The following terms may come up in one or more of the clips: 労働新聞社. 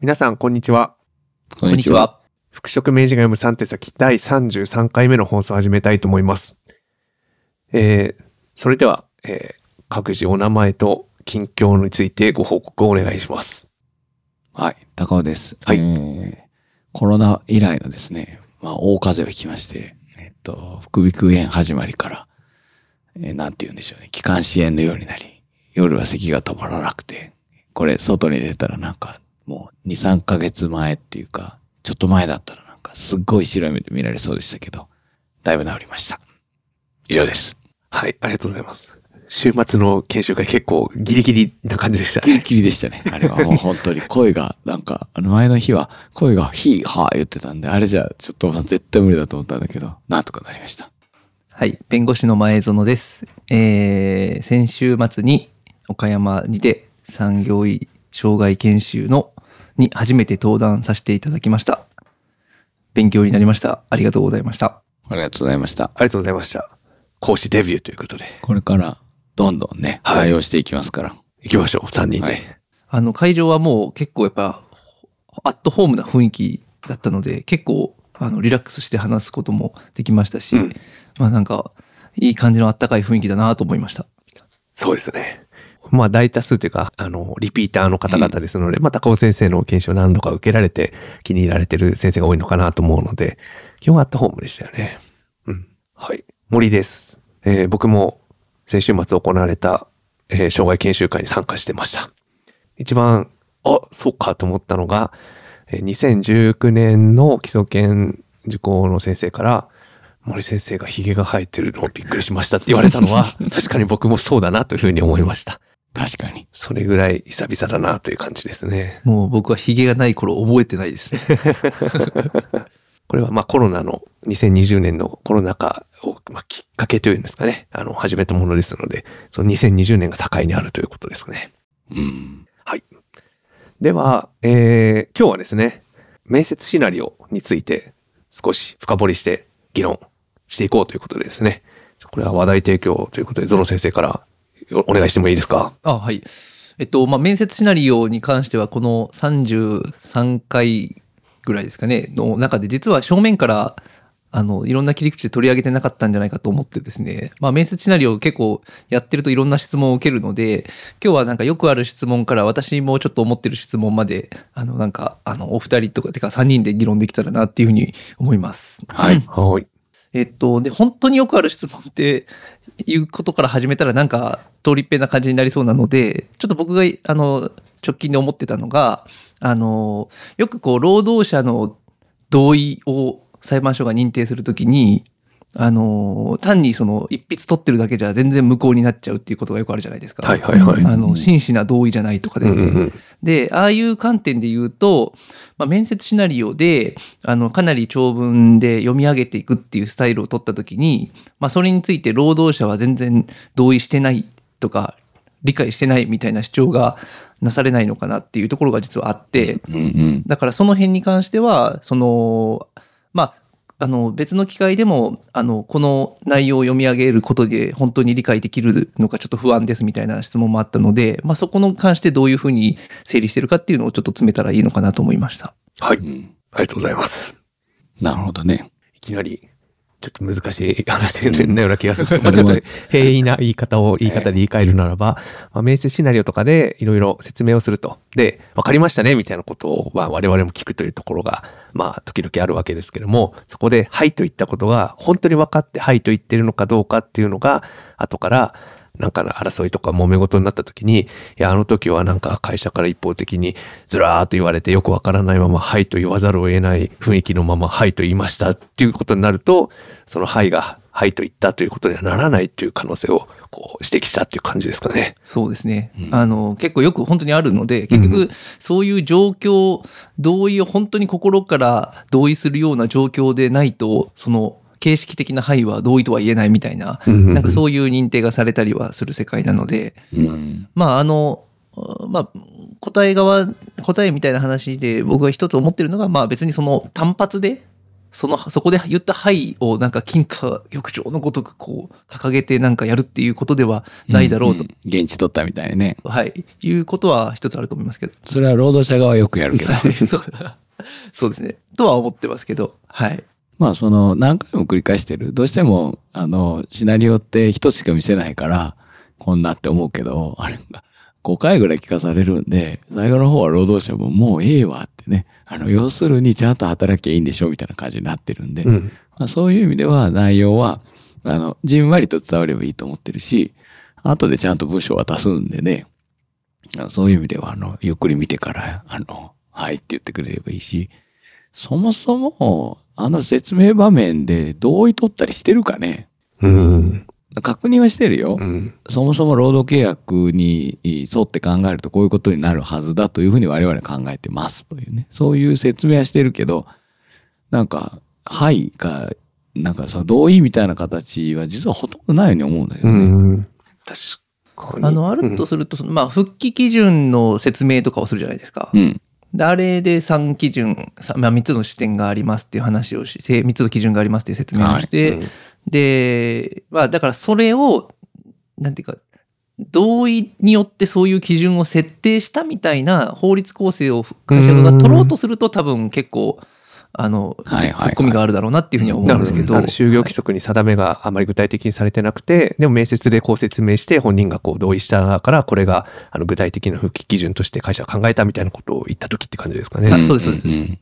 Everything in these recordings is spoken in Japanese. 皆さんこんにちは。こんにちは。服飾明治が読む3手先第33回目の放送を始めたいと思います。それでは、各自お名前と近況についてご報告をお願いします。はい、高尾です。はい。コロナ以来のですね、大風邪をひきまして、副鼻腔炎始まりから、なんて言うんでしょうね、気管支炎のようになり、夜は咳が止まらなくて、これ外に出たらなんかもう 2,3 ヶ月前っていうかちょっと前だったらなんかすっごい白い目で見られそうでしたけど、だいぶ治りました。以上です。はい、ありがとうございます。週末の研修会結構ギリギリな感じでしたね。ギリギリでしたね。あれはもう本当に声がなんか前の日は声がヒーハー言ってたんで、あれじゃちょっと絶対無理だと思ったんだけど、なんとかなりました。はい、弁護士の前園です。先週末に岡山にて産業医障害研修に初めて登壇させていただきました。勉強になりました。ありがとうございました。ありがとうございました。ありがとうございました。講師デビューということで、これからどんどんね、対応していきますから、はい、いきましょう3人で、はい、会場はもう結構やっぱアットホームな雰囲気だったので、結構リラックスして話すこともできましたし、うん、なんかいい感じのあったかい雰囲気だなと思いました。そうですね。大多数というかリピーターの方々ですので、高尾先生の研修を何度か受けられて気に入られてる先生が多いのかなと思うので、基本アットホームでしたよね。うん。はい。森です。僕も先週末行われた、障害研修会に参加してました。一番、そうかと思ったのが、2019年の基礎研受講の先生から、森先生がヒゲが生えてるのをびっくりしましたって言われたのは、確かに僕もそうだなというふうに思いました。確かに。それぐらい久々だなという感じですね。もう僕はヒゲがない頃覚えてないですね。これはコロナの2020年のコロナ禍をきっかけというんですかね。始めたものですので、その2020年が境にあるということですね。うん。はい。では、今日はですね、面接シナリオについて少し深掘りして議論していこうということでですね。これは話題提供ということで、ゾノ先生からお願いしてもいいですか？はい。面接シナリオに関しては、この33回ぐらいですかね、の中で実は正面からいろんな切り口で取り上げてなかったんじゃないかと思ってですね、面接シナリオ結構やってるといろんな質問を受けるので、今日はなんかよくある質問から私もちょっと思ってる質問まで、なんかお二人とかてか3人で議論できたらなっていうふうに思います。はい。はい。で本当によくある質問っていうことから始めたらなんか通りっぺな感じになりそうなので、ちょっと僕が直近で思ってたのが、よくこう労働者の同意を裁判所が認定するときに、単にその一筆取ってるだけじゃ全然無効になっちゃうっていうことがよくあるじゃないですか。はいはいはい。真摯な同意じゃないとかですね。うんうん、で、ああいう観点で言うと、面接シナリオで、かなり長文で読み上げていくっていうスタイルを取ったときに、それについて労働者は全然同意してないとか、理解してないみたいな主張がなされないのかなっていうところが実はあって、うんうん、だからその辺に関しては、別の機会でもこの内容を読み上げることで本当に理解できるのかちょっと不安ですみたいな質問もあったので、そこに関してどういうふうに整理してるかっていうのをちょっと詰めたらいいのかなと思いました。はい、うん、ありがとうございます。なるほどね。いきなりちょっと難しい話のような気がする、ちょっと平易な言い方で言い換えるならば、面接シナリオとかでいろいろ説明をすると、で分かりましたねみたいなことを我々も聞くというところが時々あるわけですけれども、そこではいと言ったことが本当に分かってはいと言ってるのかどうかっていうのが、後からなんか争いとか揉め事になった時に、いや時はなんか会社から一方的にずらーっと言われて、よくわからないままはいと言わざるを得ない雰囲気のままはいと言いましたっていうことになると、そのはいがはいと言ったということにはならないという可能性をこう指摘したっていう感じですかね。そうですね、うん、結構よく本当にあるので、結局そういう状況、うん、同意を本当に心から同意するような状況でないと、その形式的なはいは同意とは言えないみたいな、なんかそういう認定がされたりはする世界なので、答えみたいな話で僕が一つ思ってるのが、別にその単発でそこで言ったはいをなんか金貨玉条のごとくこう掲げてなんかやるっていうことではないだろうと、うんうん、現地取ったみたいにね、はい、いうことは一つあると思いますけど、それは労働者側はよくやるけどそうですねとは思ってますけど、はい。まあその何回も繰り返してる、どうしてもシナリオって一つしか見せないからこんなって思うけど、あれ5回ぐらい聞かされるんで、最後の方は労働者ももうええわってね、要するにちゃんと働きゃいいんでしょみたいな感じになってるんで、うんまあ、そういう意味では内容はじんわりと伝わればいいと思ってるし、後でちゃんと文章を渡すんでね、そういう意味ではゆっくり見てからはいって言ってくれればいいし、そもそも説明場面で同意取ったりしてるかね。うん。確認はしてるよ、うん、そもそも労働契約に沿って考えるとこういうことになるはずだというふうに我々は考えてますというね、そういう説明はしてるけど、なんかはいかなんかその同意みたいな形は実はほとんどないように思うんだよね、うん、確かにあるとすると、うん、まあ復帰基準の説明とかをするじゃないですか、うん、であれで3基準、まあ、3つの視点がありますっていう話をして、3つの基準がありますっていう説明をして、はいうんで、まあだからそれを、なんていうか、同意によってそういう基準を設定したみたいな法律構成を会社が取ろうとすると多分結構、はいはいはい、ツッコミがあるだろうなっていうふうには思うんですけど。就業規則に定めがあまり具体的にされてなくて、はい、でも面接でこう説明して本人がこう同意したから、これが具体的な復帰基準として会社が考えたみたいなことを言ったときって感じですかね。そうです、そうです。うん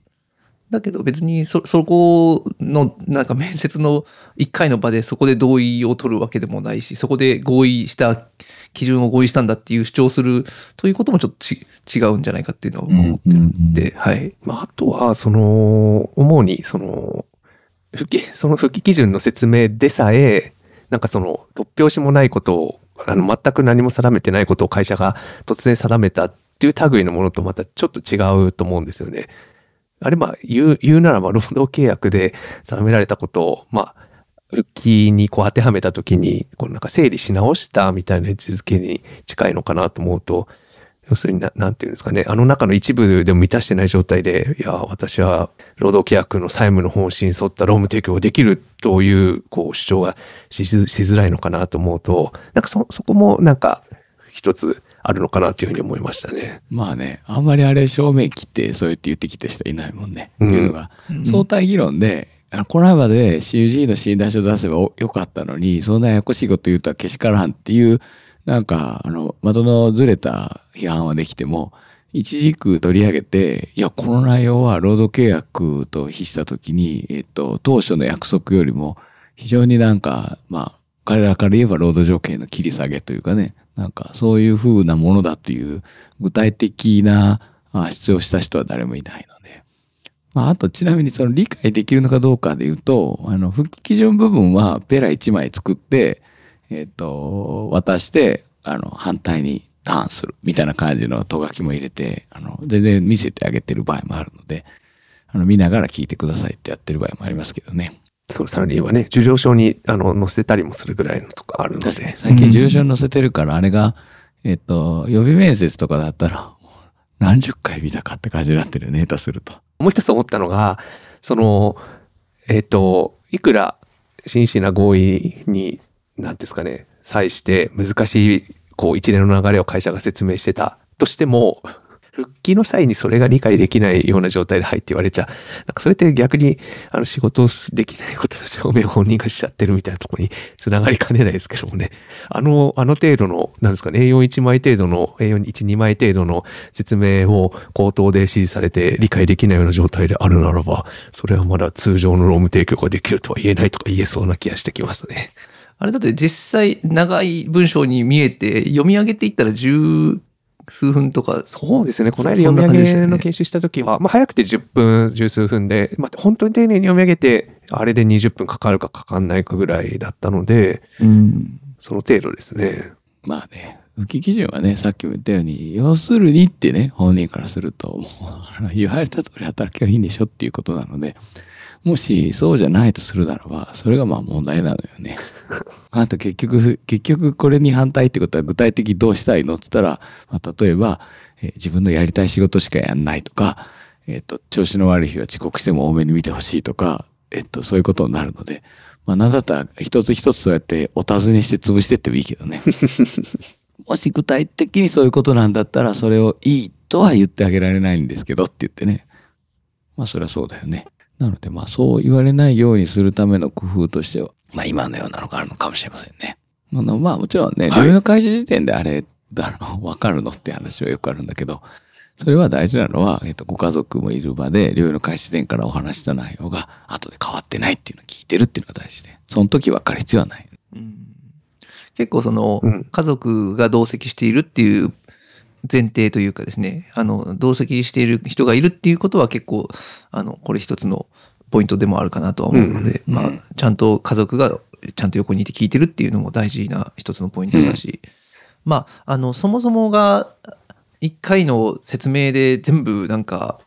だけど別にそこのなんか面接の1回の場でそこで同意を取るわけでもないし、そこで合意した基準を合意したんだっていう主張するということもちょっと違うんじゃないかっていうのを思ってるんで、うんうんうんはいまあ、あとは主にその復帰基準の説明でさえなんか突拍子もないことを全く何も定めてないことを会社が突然定めたっていう類のものとまたちょっと違うと思うんですよね。あれ言うならば労働契約で定められたことをまあ復帰にこう当てはめたときにこうなんか整理し直したみたいな位置づけに近いのかなと思うと、要するになんていうんですかね、中の一部でも満たしてない状態で、いや私は労働契約の債務の方針に沿った労務提供をできるというこう主張がしづらいのかなと思うと、なんかそこもなんか一つあるのかなというふうに思いましたね。まあね、あんまりあれ正面切ってそうやって言ってきた人いないもんね、うん、っていうのが相対議論で、この間で CUG の診断書出せばよかったのにそんなややこしいこと言うとはけしからんっていう、なんか的のずれた批判はできても一軸取り上げて、いやこの内容は労働契約と比した時に、当初の約束よりも非常になんかまあ彼らから言えば労働条件の切り下げというかね、なんかそういう風なものだという具体的な主張した人は誰もいないので、まあ、あとちなみにその理解できるのかどうかでいうと、復帰基準部分はペラ1枚作って、渡して反対にターンするみたいな感じのと書きも入れて全然見せてあげてる場合もあるので、見ながら聞いてくださいってやってる場合もありますけどね。そう、さらにはね、受領証に載せたりもするぐらいのとかあるので。最近受領証に載せてるから、あれが、予備面接とかだったら、何十回見たかって感じになってるよね、下手すると。もう一つ思ったのが、いくら真摯な合意に、なんですかね、際して難しい、こう、一連の流れを会社が説明してたとしても、復帰の際にそれが理解できないような状態で入って言われちゃう。なんかそれって逆に仕事をできないことの証明を本人がしちゃってるみたいなところにつながりかねないですけどもね。程度の、なんですかね、A41 枚程度の、A41、2枚程度の説明を口頭で指示されて理解できないような状態であるならば、それはまだ通常の労務提供ができるとは言えないとか言えそうな気がしてきますね。あれだって実際長い文章に見えて読み上げていったら数分とか。そうですね、この間読み上げの研修した時は、まあ、早くて10分十数分で、まあ、本当に丁寧に読み上げてあれで20分かかるかかかんないかぐらいだったので、うん、その程度ですね。まあね、復帰基準はね、さっきも言ったように要するにってね、本人からするともう言われた通り働きゃいいんでしょっていうことなので、もしそうじゃないとするならば、それがまあ問題なのよね。あと結局これに反対ってことは具体的にどうしたいのって言ったら、まあ、例えば、自分のやりたい仕事しかやんないとか、調子の悪い日は遅刻しても多めに見てほしいとか、そういうことになるので、まあなんだったら一つ一つそうやってお尋ねして潰してってもいいけどね。もし具体的にそういうことなんだったら、それをいいとは言ってあげられないんですけどって言ってね。まあそれはそうだよね。なのでまあそう言われないようにするための工夫としては、まあ今のようなのがあるのかもしれませんね。まあもちろんね、療養開始時点であれだろう、わかるのって話はよくあるんだけど、それは大事なのは、ご家族もいる場で、療養の開始前からお話した内容が後で変わってないっていうのを聞いてるっていうのが大事で、その時分かる必要はない。うん、結構その、家族が同席しているっていう前提というかですね、同席している人がいるっていうことは結構、これ一つのポイントでもあるかなとは思うので、まあ、ちゃんと家族がちゃんと横にいて聞いてるっていうのも大事な一つのポイントだし、まあ、そもそもが、一回の説明で全部なんか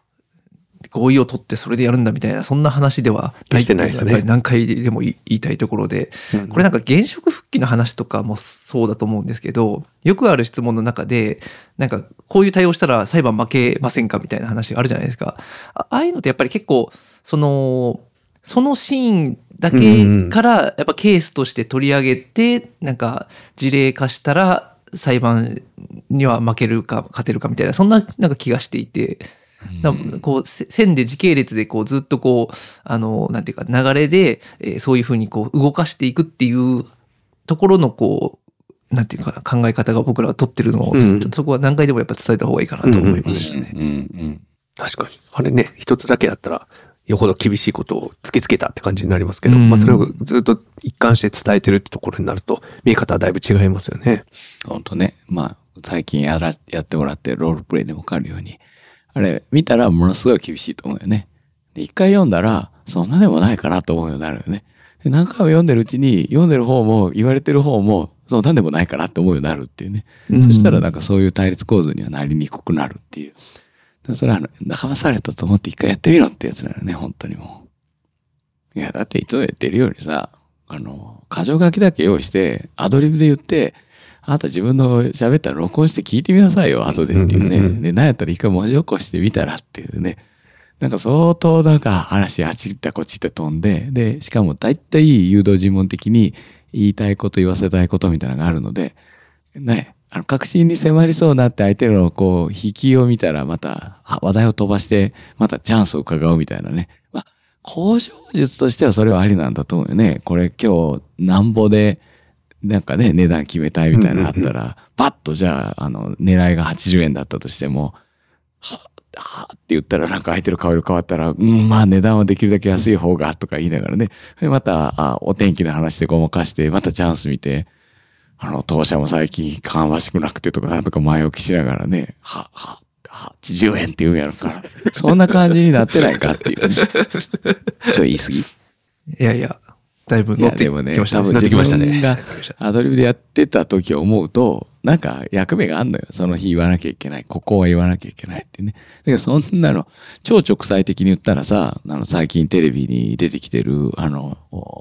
合意を取ってそれでやるんだみたいな、そんな話ではないっていうのはやっぱり何回でも言いたいところで、これなんか現職復帰の話とかもそうだと思うんですけど、よくある質問の中でなんかこういう対応したら裁判負けませんかみたいな話があるじゃないですか。ああいうのってやっぱり結構そのシーンだけからやっぱケースとして取り上げて、なんか事例化したら裁判には負けるか勝てるかみたいな、そんななんか気がしていて、こう線で時系列でこうずっとこうなんていうか流れで、そういうふうにこう動かしていくっていうところのこうなんていうか考え方が僕らは取ってるのを、ちょっとそこは何回でもやっぱ伝えた方がいいかなと思いますね。確かにあれね、一つだけだったらよほど厳しいことを突きつけたって感じになりますけど、まあ、それをずっと一貫して伝えてるってところになると、見え方はだいぶ違いますよね。本当ね。まあ、最近やってもらってロールプレイで分かるように、あれ見たらものすごい厳しいと思うよね。で、一回読んだら、そんなでもないかなと思うようになるよね。で、何回も読んでるうちに、読んでる方も言われてる方も、そんなでもないかなって思うようになるっていうね。そしたらなんかそういう対立構図にはなりにくくなるっていう。それは仲間されたと思って一回やってみろってやつだよね、本当にもう。いや、だっていつも言ってるようにさ、箇条書きだけ用意して、アドリブで言って、あなた自分の喋ったら録音して聞いてみなさいよ、後でっていうね。で、なんやったら一回文字起こしてみたらっていうね。なんか相当なんか話あっち行ったこっち行って飛んで、で、しかも大体誘導尋問的に言いたいこと言わせたいことみたいなのがあるので、ね。確信に迫りそうなって相手のこう引きを見たらまた話題を飛ばしてまたチャンスを伺うみたいなね。まあ、交渉術としてはそれはありなんだと思うよね。これ今日なんぼでなんかね、値段決めたいみたいなのあったら、パッとじゃあ、狙いが80円だったとしても、はぁって言ったらなんか相手の顔色変わったら、まあ値段はできるだけ安い方がとか言いながらね。でまたお天気の話でごまかして、またチャンス見て、当社も最近芳しくなくてとかなんとか前置きしながらね、80円って言うんやろから、そんな感じになってないかっていう、ね。ちょっと言い過ぎ。いやいや、だいぶ乗ってきましたね。自分がアドリブでやってた時を思うと、なんか役目があんのよ。その日言わなきゃいけない。ここは言わなきゃいけないってね。だけどそんなの、超直裁的に言ったらさ、最近テレビに出てきてる、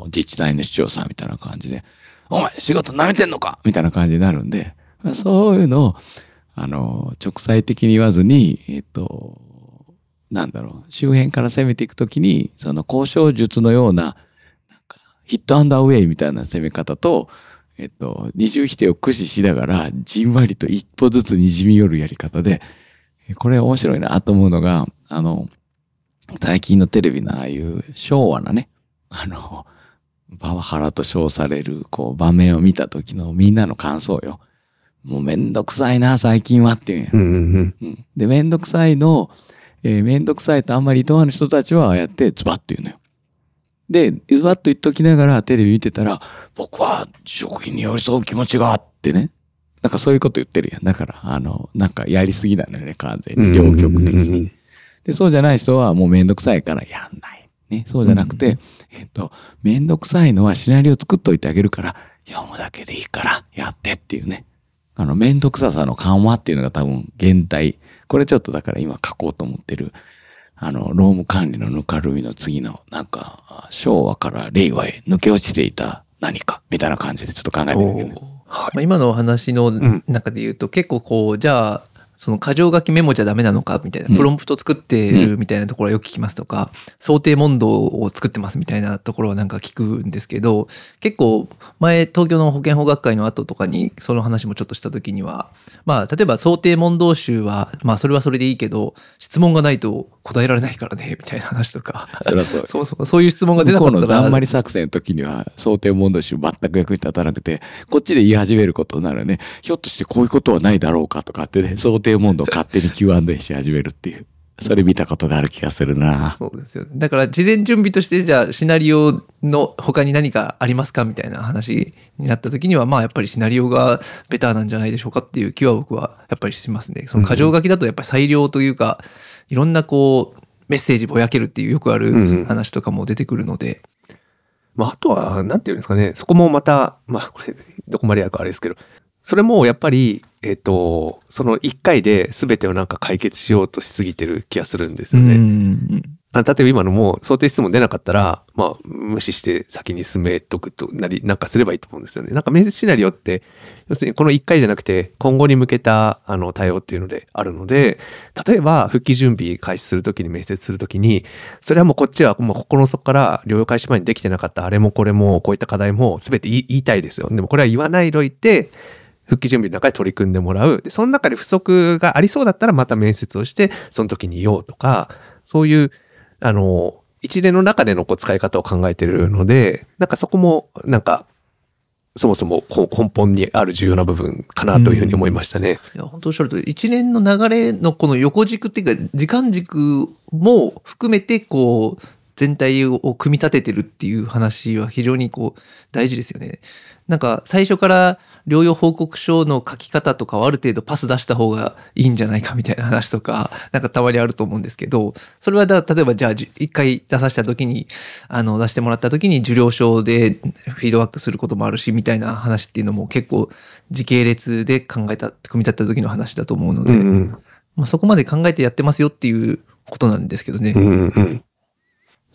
自治体の市長さんみたいな感じで、お前仕事舐めてんのかみたいな感じになるんで、そういうのを、直裁的に言わずに、なんだろう、周辺から攻めていくときに、その交渉術のような、なんかヒットアンダーウェイみたいな攻め方と、二重否定を駆使しながら、じんわりと一歩ずつにじみ寄るやり方で、これ面白いなと思うのが、最近のテレビのああいう昭和なね、パワハラと称されるこう場面を見た時のみんなの感想よ。もうめんどくさいな最近はっていうんや。でめんどくさいの、めんどくさいとあんまりいとわぬ人たちはやってズバッと言うのよ。でズバッと言っときながらテレビ見てたら僕は食品に寄り添う気持ちがあってね。なんかそういうこと言ってるやん。だからなんかやりすぎなのよね完全に両極的に。でそうじゃない人はもうめんどくさいからやんない。ね、そうじゃなくて、めんどくさいのはシナリオ作っといてあげるから、読むだけでいいからやってっていうね。めんどくささの緩和っていうのが多分現代。これちょっとだから今書こうと思ってる、労務管理のぬかるみの次の、なんか、昭和から令和へ抜け落ちていた何か、みたいな感じでちょっと考えてるけど。はい、まあ、今のお話の中で言うと、結構こう、じゃあ、その箇条書きメモじゃダメなのかみたいな、プロンプト作ってるみたいなところはよく聞きますとか、想定問答を作ってますみたいなところはなんか聞くんですけど、結構前東京の保健法学会の後とかにその話もちょっとした時には、まあ例えば想定問答集はまあそれはそれでいいけど、質問がないと答えられないからねみたいな話とか、そういう質問が出なかったら、向こうのだんまり作戦の時には想定問答集全く役に立たなくて、こっちで言い始めることならね、ひょっとしてこういうことはないだろうかとかってね、想定問答を勝手に Q&A し始めるっていう、それ見たことがある気がするな。そうですよ、だから事前準備として、じゃあシナリオの他に何かありますかみたいな話になった時には、まあやっぱりシナリオがベターなんじゃないでしょうかっていう気は僕はやっぱりしますね。その箇条書きだとやっぱり裁量というか、いろんなこうメッセージぼやけるっていうよくある話とかも出てくるので、まああとはなんていうんですかね、そこもまたまあこれどこまでやるかあれですけど、それもやっぱり、その1回で全てをなんか解決しようとしすぎてる気がするんですよね。例えば今のも想定質問出なかったら、まあ無視して先に進めとくとなり、なんかすればいいと思うんですよね。なんか面接シナリオって、要するにこの1回じゃなくて今後に向けた対応っていうのであるので、例えば復帰準備開始するときに、面接するときに、それはもうこっちはもう心の底から療養開始前にできてなかったあれもこれもこういった課題も全て言いたいですよ。でもこれは言わないといて、復帰準備の中で取り組んでもらう。で、その中で不足がありそうだったらまた面接をして、その時に言おうとか、そういう、一連の中でのこう使い方を考えてるので、なんかそこも、なんか、そもそも根本にある重要な部分かなというふうに思いましたね。いや本当おっしゃると、一連の流れのこの横軸っていうか、時間軸も含めて、こう、全体を組み立ててるっていう話は非常にこう大事ですよね。なんか最初から療養報告書の書き方とかはある程度パス出した方がいいんじゃないかみたいな話とか、なんかたまにあると思うんですけど、それは例えばじゃあ一回出させた時に、出してもらった時に受領証でフィードバックすることもあるしみたいな話っていうのも結構時系列で組み立てた時の話だと思うので、まあ、そこまで考えてやってますよっていうことなんですけどね。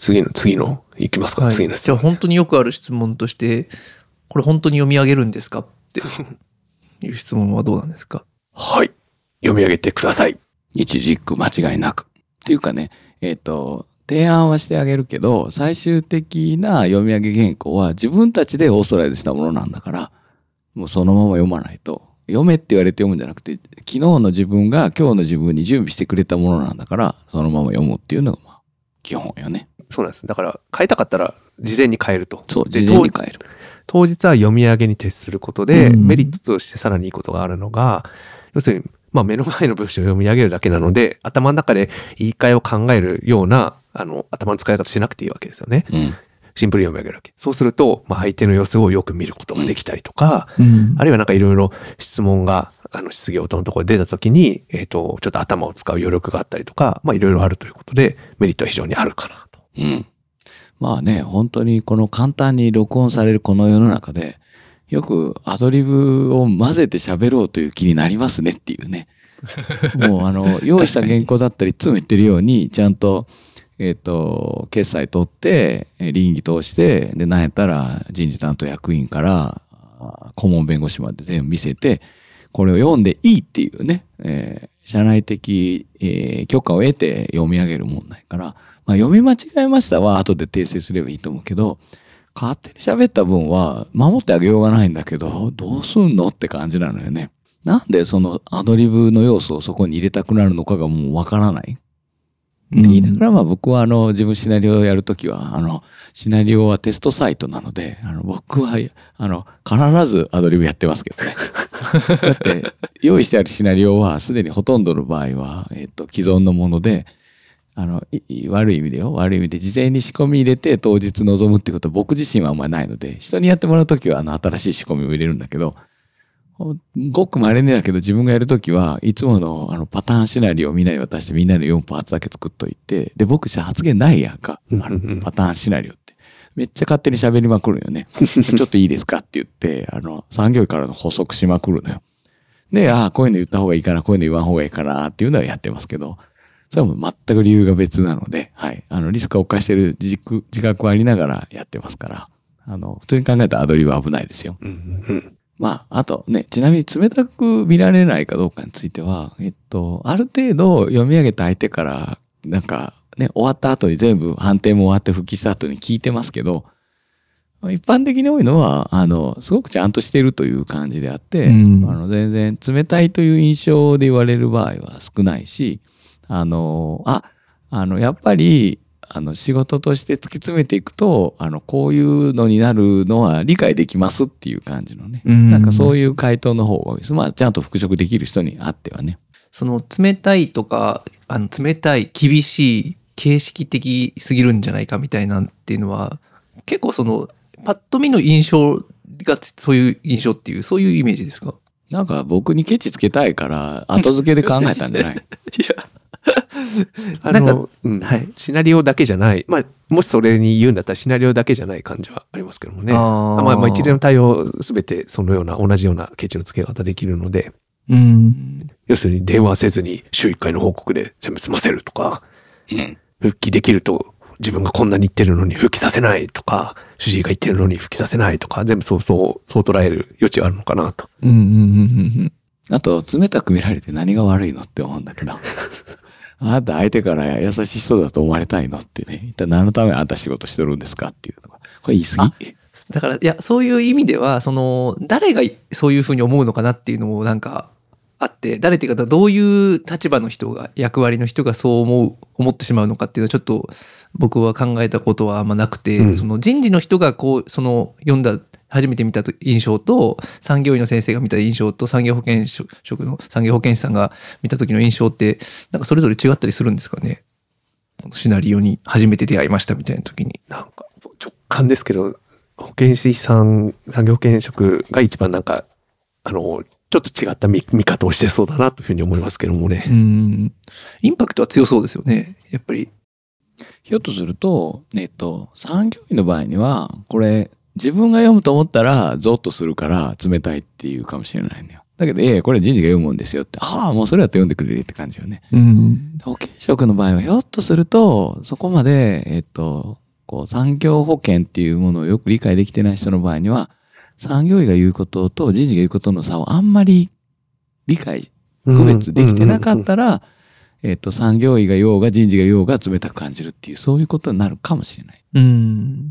次の行きますか、はい、次の質問。じゃあ本当によくある質問として、これ本当に読み上げるんですかっていう質問はどうなんですか？はい。読み上げてください。一字一句間違いなく。っていうかね、提案はしてあげるけど、最終的な読み上げ原稿は自分たちでオーソライズしたものなんだから、もうそのまま読まないと。読めって言われて読むんじゃなくて、昨日の自分が今日の自分に準備してくれたものなんだから、そのまま読むっていうのがまあ基本よね。そうなんです。だから変えたかったら事前に変えると。そう、事前に変える。当日は読み上げに徹することで、メリットとしてさらにいいことがあるのが、要するに、まあ、目の前の文章を読み上げるだけなので、頭の中で言い換えを考えるような頭の使い方しなくていいわけですよね。シンプルに読み上げるわけ。そうすると、まあ、相手の様子をよく見ることができたりとか、あるいはなんかいろいろ質問が質疑応答のところで出た時に、ちょっと頭を使う余力があったりとか、まあいろいろあるということで、メリットは非常にあるかなと。まあね、本当にこの簡単に録音されるこの世の中で、よくアドリブを混ぜて喋ろうという気になりますねっていうね。もう用意した原稿だったり、いつも言ってるように、ちゃんと、決裁取って、倫理通して、で、なんやったら人事担当役員から、顧問弁護士まで全部見せて、これを読んでいいっていうね、社内的、許可を得て読み上げるもんないから、まあ、読み間違えましたは後で訂正すればいいと思うけど、勝手に喋った分は守ってあげようがないんだけど、どうすんのって感じなのよね。なんでそのアドリブの要素をそこに入れたくなるのかがもうわからない。って言いながら、まあ僕は自分シナリオをやるときは、シナリオはテストサイトなので、僕は、必ずアドリブやってますけどね。だって、用意してあるシナリオはすでにほとんどの場合は、既存のもので、悪い意味で事前に仕込み入れて当日臨むってことは僕自身はあんまりないので、人にやってもらうときは新しい仕込みを入れるんだけど、ごく稀ねだけど自分がやるときはいつものパターンシナリオをみんなに渡してみんなの4パーツだけ作っといて、で僕発言ないやんか、パターンシナリオってめっちゃ勝手に喋りまくるよね。ちょっといいですかって言って産業医からの補足しまくるのよ。で、ああこういうの言った方がいいかな、こういうの言わん方がいいかなっていうのはやってますけど、それはもう全く理由が別なので、はい、リスクを犯してる自覚はありながらやってますから、普通に考えたらアドリブは危ないですよ。まあ、あとね、ちなみに冷たく見られないかどうかについては、ある程度読み上げた相手から、なんかね、終わった後に全部判定も終わって復帰した後に聞いてますけど、一般的に多いのは、すごくちゃんとしてるという感じであって、うん、全然冷たいという印象で言われる場合は少ないし、やっぱり、仕事として突き詰めていくと、こういうのになるのは理解できますっていう感じのね。なんかそういう回答の方が多いです。まあ、ちゃんと復職できる人にあってはね。その冷たいとか、冷たい、厳しい、形式的すぎるんじゃないかみたいなんっていうのは、結構その、パッと見の印象がそういう印象っていう、そういうイメージですか？なんか僕にケチつけたいから、後付けで考えたんじゃない？いや。なんか、うん、はい、シナリオだけじゃない、まあ、もしそれに言うんだったらシナリオだけじゃない感じはありますけどもね。まあ、一連の対応全てそのような同じようなケチのつけ方できるので、うん、要するに電話せずに週1回の報告で全部済ませるとか、うん、復帰できると自分がこんなに言ってるのに復帰させないとか、主治医が言ってるのに復帰させないとか、全部そう捉える余地はあるのかなと、うんうんうんうん、あと冷たく見られて何が悪いのって思うんだけどあなた相手から優しい人だと思われたいのってね、一体何のためあなた仕事してるんですかっていうのが、これ言い過ぎ？だから、いや、そういう意味では、その、誰がそういうふうに思うのかなっていうのもなんかあって、誰っていうか、どういう立場の人が、役割の人がそう思ってしまうのかっていうのは、ちょっと僕は考えたことはあんまなくて、うん、その人事の人がこう、その、読んだ、初めて見た印象と、産業医の先生が見た印象と、産業保健職の産業保健師さんが見た時の印象って、なんかそれぞれ違ったりするんですかね。このシナリオに初めて出会いましたみたいな時に。なんか直感ですけど、保健師さん、産業保健職が一番なんか、ちょっと違った見方をしてそうだなというふうに思いますけどもね。インパクトは強そうですよね、やっぱり。ひょっとすると、産業医の場合には、これ、自分が読むと思ったらゾッとするから冷たいっていうかもしれないんだよ。だけど、これ人事が読むんですよって、ああ、もうそれだって読んでくれるって感じよね。うん、保健職の場合はひょっとするとそこまで、こう産業保険っていうものをよく理解できてない人の場合には、産業医が言うことと人事が言うことの差をあんまり理解区別できてなかったら、産業医が言おうが人事が言おうが冷たく感じるっていう、そういうことになるかもしれない。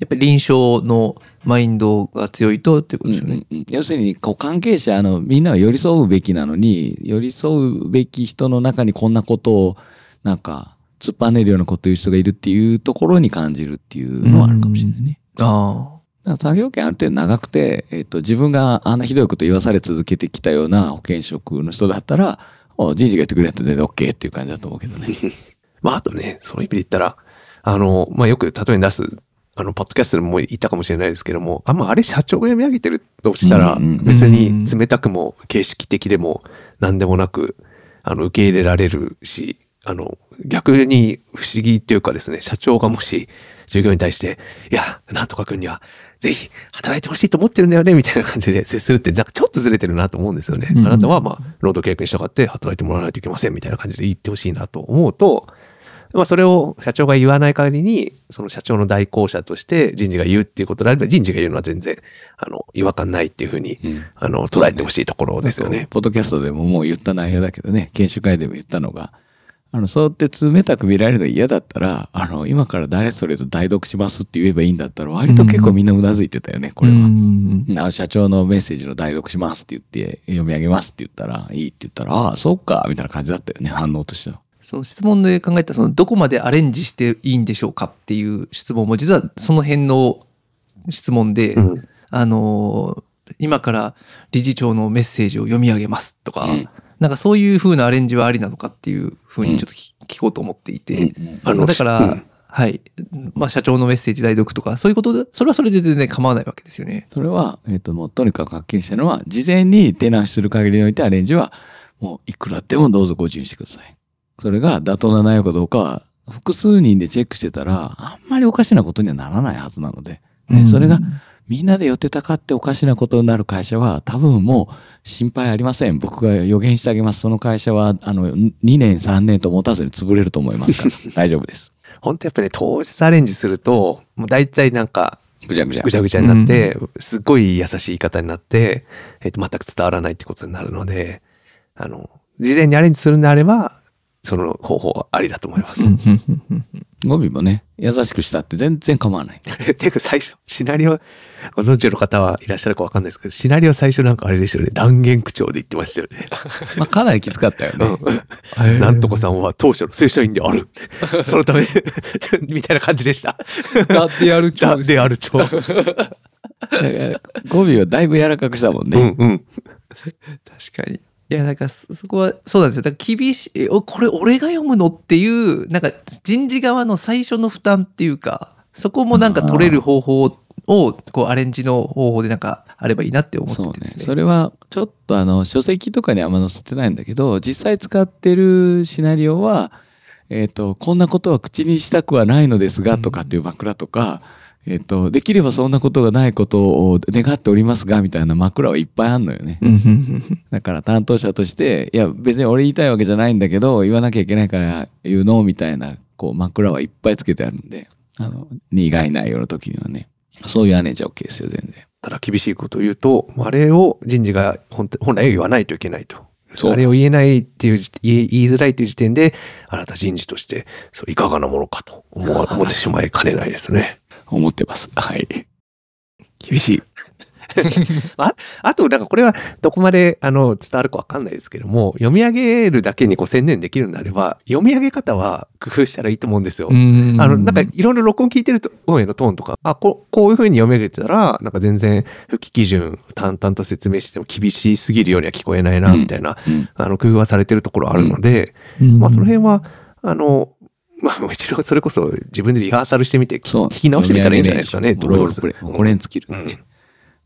やっぱり臨床のマインドが強いとってことですよね。うんうん、要するに、こう関係者のみんなは寄り添うべきなのに、寄り添うべき人の中にこんなことをなんか突っぱねるようなことを言う人がいるっていうところに感じるっていうのはあるかもしれないね。だから作業権ある程度長くて、自分があんなひどいこと言わされ続けてきたような保健職の人だったら、人事が言ってくれたら OK っていう感じだと思うけどね。まあ、あとね、そういう意味で言ったら、まあ、よく例えに出す、パッドキャストでも言ったかもしれないですけども、あれ社長が読み上げてるとしたら、別に冷たくも形式的でも何でもなく、受け入れられるし、逆に不思議っていうかですね、社長がもし従業員に対して、いや、なんとか君にはぜひ働いてほしいと思ってるんだよね、みたいな感じで接するって、なんかちょっとずれてるなと思うんですよね。あなたは、まあ、労働契約に従って働いてもらわないといけません、みたいな感じで言ってほしいなと思うと、まあ、それを社長が言わない代わりに、その社長の代行者として人事が言うっていうことであれば、人事が言うのは全然、違和感ないっていうふうに、捉えてほしいところですよね。ポッドキャストでももう言った内容だけどね、研修会でも言ったのが、そうやって冷たく見られるの嫌だったら、今から誰それと代読しますって言えばいいんだったら、割と結構みんなうなずいてたよね、これは。社長のメッセージの代読しますって言って、読み上げますって言ったら、いいって言ったら、ああ、そうか、みたいな感じだったよね、反応としては。その質問で考えた、そのどこまでアレンジしていいんでしょうかっていう質問も、実はその辺の質問で、今から理事長のメッセージを読み上げますとか、なんかそういう風なアレンジはありなのかっていう風にちょっと聞こうと思っていて、だから、はい、まあ、社長のメッセージ代読とかそういうことで、それはそれで全然構わないわけですよね。それは、もうとにかくはっきりしたのは、事前に提案する限りにおいてアレンジはもういくらでもどうぞご自由してください。それが妥当な内容かどうかは複数人でチェックしてたら、あんまりおかしなことにはならないはずなので、それがみんなで寄ってたかっておかしなことになる会社は、多分もう心配ありません。僕が予言してあげます。その会社は2年3年と持たずに潰れると思いますから大丈夫です。本当やっぱり、ね、当日アレンジするともう大体なんかぐちゃぐちゃになって、うん、すっごい優しい言い方になって、全く伝わらないってことになるので、事前にアレンジするんであれば、その方法はありだと思います。語尾もね、優しくしたって全然構わない。てか最初、シナリオ、ご存知の方はいらっしゃるかわかんないですけど、シナリオ最初なんかあれでしたよね、断言口調で言ってましたよね。まあかなりきつかったよね。うん、なんとかさんは当初の正社員である。そのため、みたいな感じでした。だってやる調。だってやる調。語尾をだいぶ柔らかくしたもんね。うんうん。確かに。いやなんかそこはそうなんですよ。だから厳しい、これ俺が読むのっていう、なんか人事側の最初の負担っていうか、そこもなんか取れる方法をこうアレンジの方法でなんかあればいいなって思っててですね。そうね、それはちょっと書籍とかにあんま載せてないんだけど、実際使ってるシナリオは、こんなことは口にしたくはないのですがとかっていう枕とか、できればそんなことがないことを願っておりますがみたいな枕はいっぱいあんのよね。だから担当者として、いや別に俺言いたいわけじゃないんだけど、言わなきゃいけないから言うのみたいな、こう枕はいっぱいつけてあるんで、苦い内容の時にはね、そういうアレンジは OK ですよ、全然。ただ厳しいことを言うと、あれを人事が本来言わないといけないと。あれを言えないっていう、言いづらいという時点で、あなた人事として、それいかがなものかと思ってしまいかねないですね。思ってます。はい。厳しい。あと、なんかこれはどこまで伝わるかわかんないですけども、読み上げるだけにこう専念できるのであれば、読み上げ方は工夫したらいいと思うんですよ。なんかいろいろ録音聞いてる音へのトーンとか、こういう風に読めれてたら、なんか全然復帰基準淡々と説明しても厳しすぎるようには聞こえないな、みたいな、工夫はされてるところあるので、その辺は、一応それこそ自分でリハーサルしてみて聞き直してみたらいいんじゃないですかね。ロールプレイ。5連つ切る。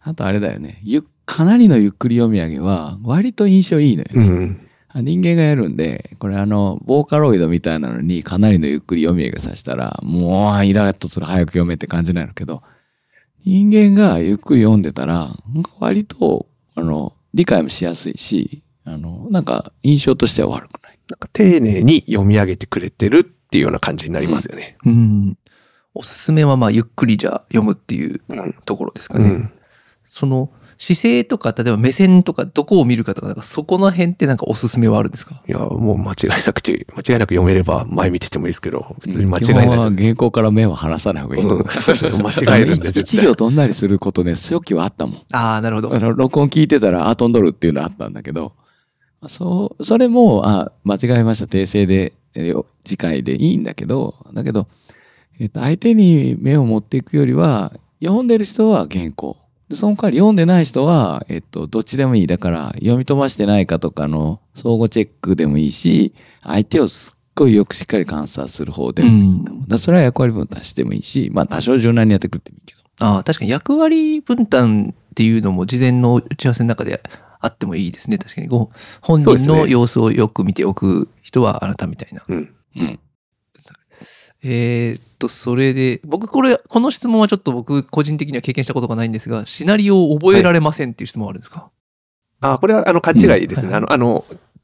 あとあれだよね。かなりのゆっくり読み上げは割と印象いいのよね。人間がやるんで、これボーカロイドみたいなのにかなりのゆっくり読み上げさせたら、もうイラッとする、早く読めって感じなのけど、人間がゆっくり読んでたら、割と、理解もしやすいし、なんか印象としては悪くない。なんか丁寧に読み上げてくれてるっていうような感じになりますよね。おすすめはゆっくりじゃ読むっていうところですかね。その姿勢とか、例えば目線とか、どこを見るかとか、なんかそこの辺ってなんかおすすめはあるんですか？いや、もう間違いなく読めれば前見ててもいいですけど、別に間違いない。基本は原稿から目を離さない方がいいと思います。間違えるんで絶対。一行飛んだりすることね、初期はあったもん。ああ、なるほど。録音聞いてたら、飛んどるっていうのあったんだけど、それも、間違えました、訂正で。次回でいいんだけど、相手に目を持っていくよりは、読んでる人は原稿で、その代わり読んでない人は、どっちでもいい。だから読み飛ばしてないかとかの相互チェックでもいいし、相手をすっごいよくしっかり観察する方でもいいと思う。それは役割分担してもいいし、多少柔軟にやってくるってもいいけど。ああ、確かに役割分担っていうのも事前の打ち合わせの中であってもいいですね。確かに本人の様子をよく見ておく人はあなたみたいな。それでこの質問はちょっと僕個人的には経験したことがないんですが、シナリオを覚えられませんっていう質問あるんですか？これは勘違いですね。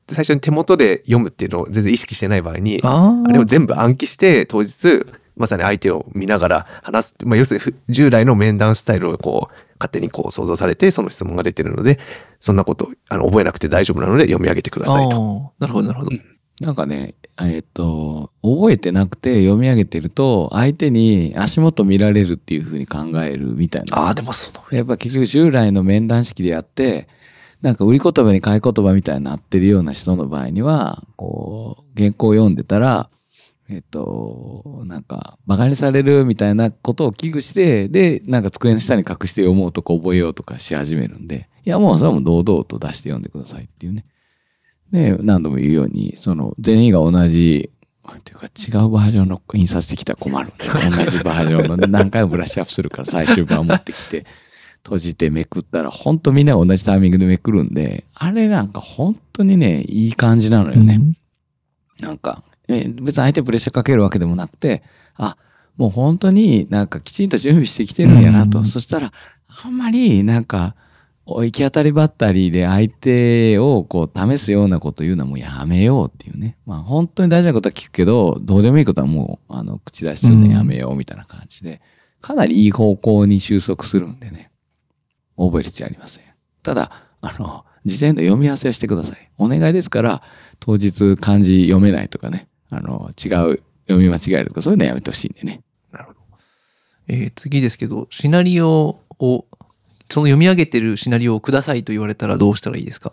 最初に手元で読むっていうのを全然意識してない場合に、あれを全部暗記して当日まさに相手を見ながら話す、要するに従来の面談スタイルを勝手に想像されて、その質問が出てるので、そんなこと覚えなくて大丈夫なので読み上げてくださいと。なるほどなるほど。なんかね、覚えてなくて読み上げてると、相手に足元見られるっていう風に考えるみたいな。ああ、でもその。やっぱ結局従来の面談式でやって、なんか売り言葉に買い言葉みたいになってるような人の場合には、原稿を読んでたら、なんかバカにされるみたいなことを危惧して、でなんか机の下に隠して読もうとか覚えようとかし始めるんで、いやもうそれはもう堂々と出して読んでくださいっていうね。で何度も言うように、その全員が同じっていうか違うバージョンの印刷してきたら困るんで、同じバージョンの何回もブラッシュアップするから、最終版持ってきて閉じてめくったら本当みんな同じタイミングでめくるんで、あれなんか本当にね、いい感じなのよね。なんか別に相手プレッシャーかけるわけでもなくて、もう本当になんかきちんと準備してきてるんやなと。そしたら、あんまりなんか、行き当たりばったりで相手を試すようなこと言うのはもうやめようっていうね。本当に大事なことは聞くけど、どうでもいいことはもう口出しするのやめようみたいな感じで、かなりいい方向に収束するんでね、覚える必要ありません。ただ事前の読み合わせをしてください。お願いですから当日漢字読めないとかね、違う読み間違えるとかそういうのはやめてほしいんでね。なるほど。次ですけど、シナリオをその読み上げてるシナリオをくださいと言われたらどうしたらいいですか？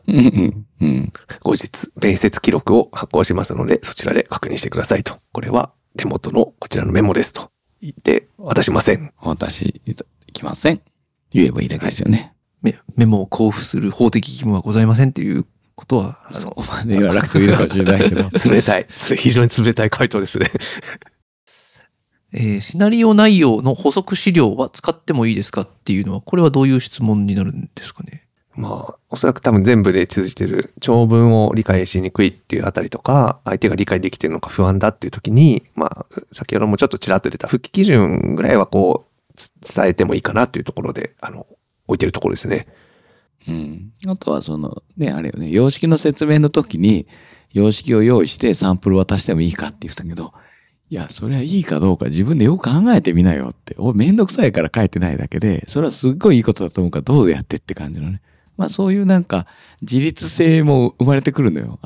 後日面接記録を発行しますのでそちらで確認してくださいと。これは手元のこちらのメモですと言って渡しません。私きません。言えばいいだけですよね。メモを交付する法的義務はございませんっていうことはそこまで言わなくていいかもしれないけど冷たい、非常に冷たい回答ですね、シナリオ内容の補足資料は使ってもいいですかっていうのはこれはどういう質問になるんですかね。まあおそらく多分全部で続いてる長文を理解しにくいっていうあたりとか相手が理解できてるのか不安だっていう時に、まあ先ほどもちょっとちらっと出た復帰基準ぐらいはこう伝えてもいいかなっていうところで置いてるところですね。うん、あとはそのねあれよね、様式の説明の時に様式を用意してサンプル渡してもいいかって言ったけど、いやそれはいいかどうか自分でよく考えてみなよって、めんどくさいから書いてないだけでそれはすっごいいいことだと思うからどうやってって感じのね。まあそういうなんか自律性も生まれてくるのよ。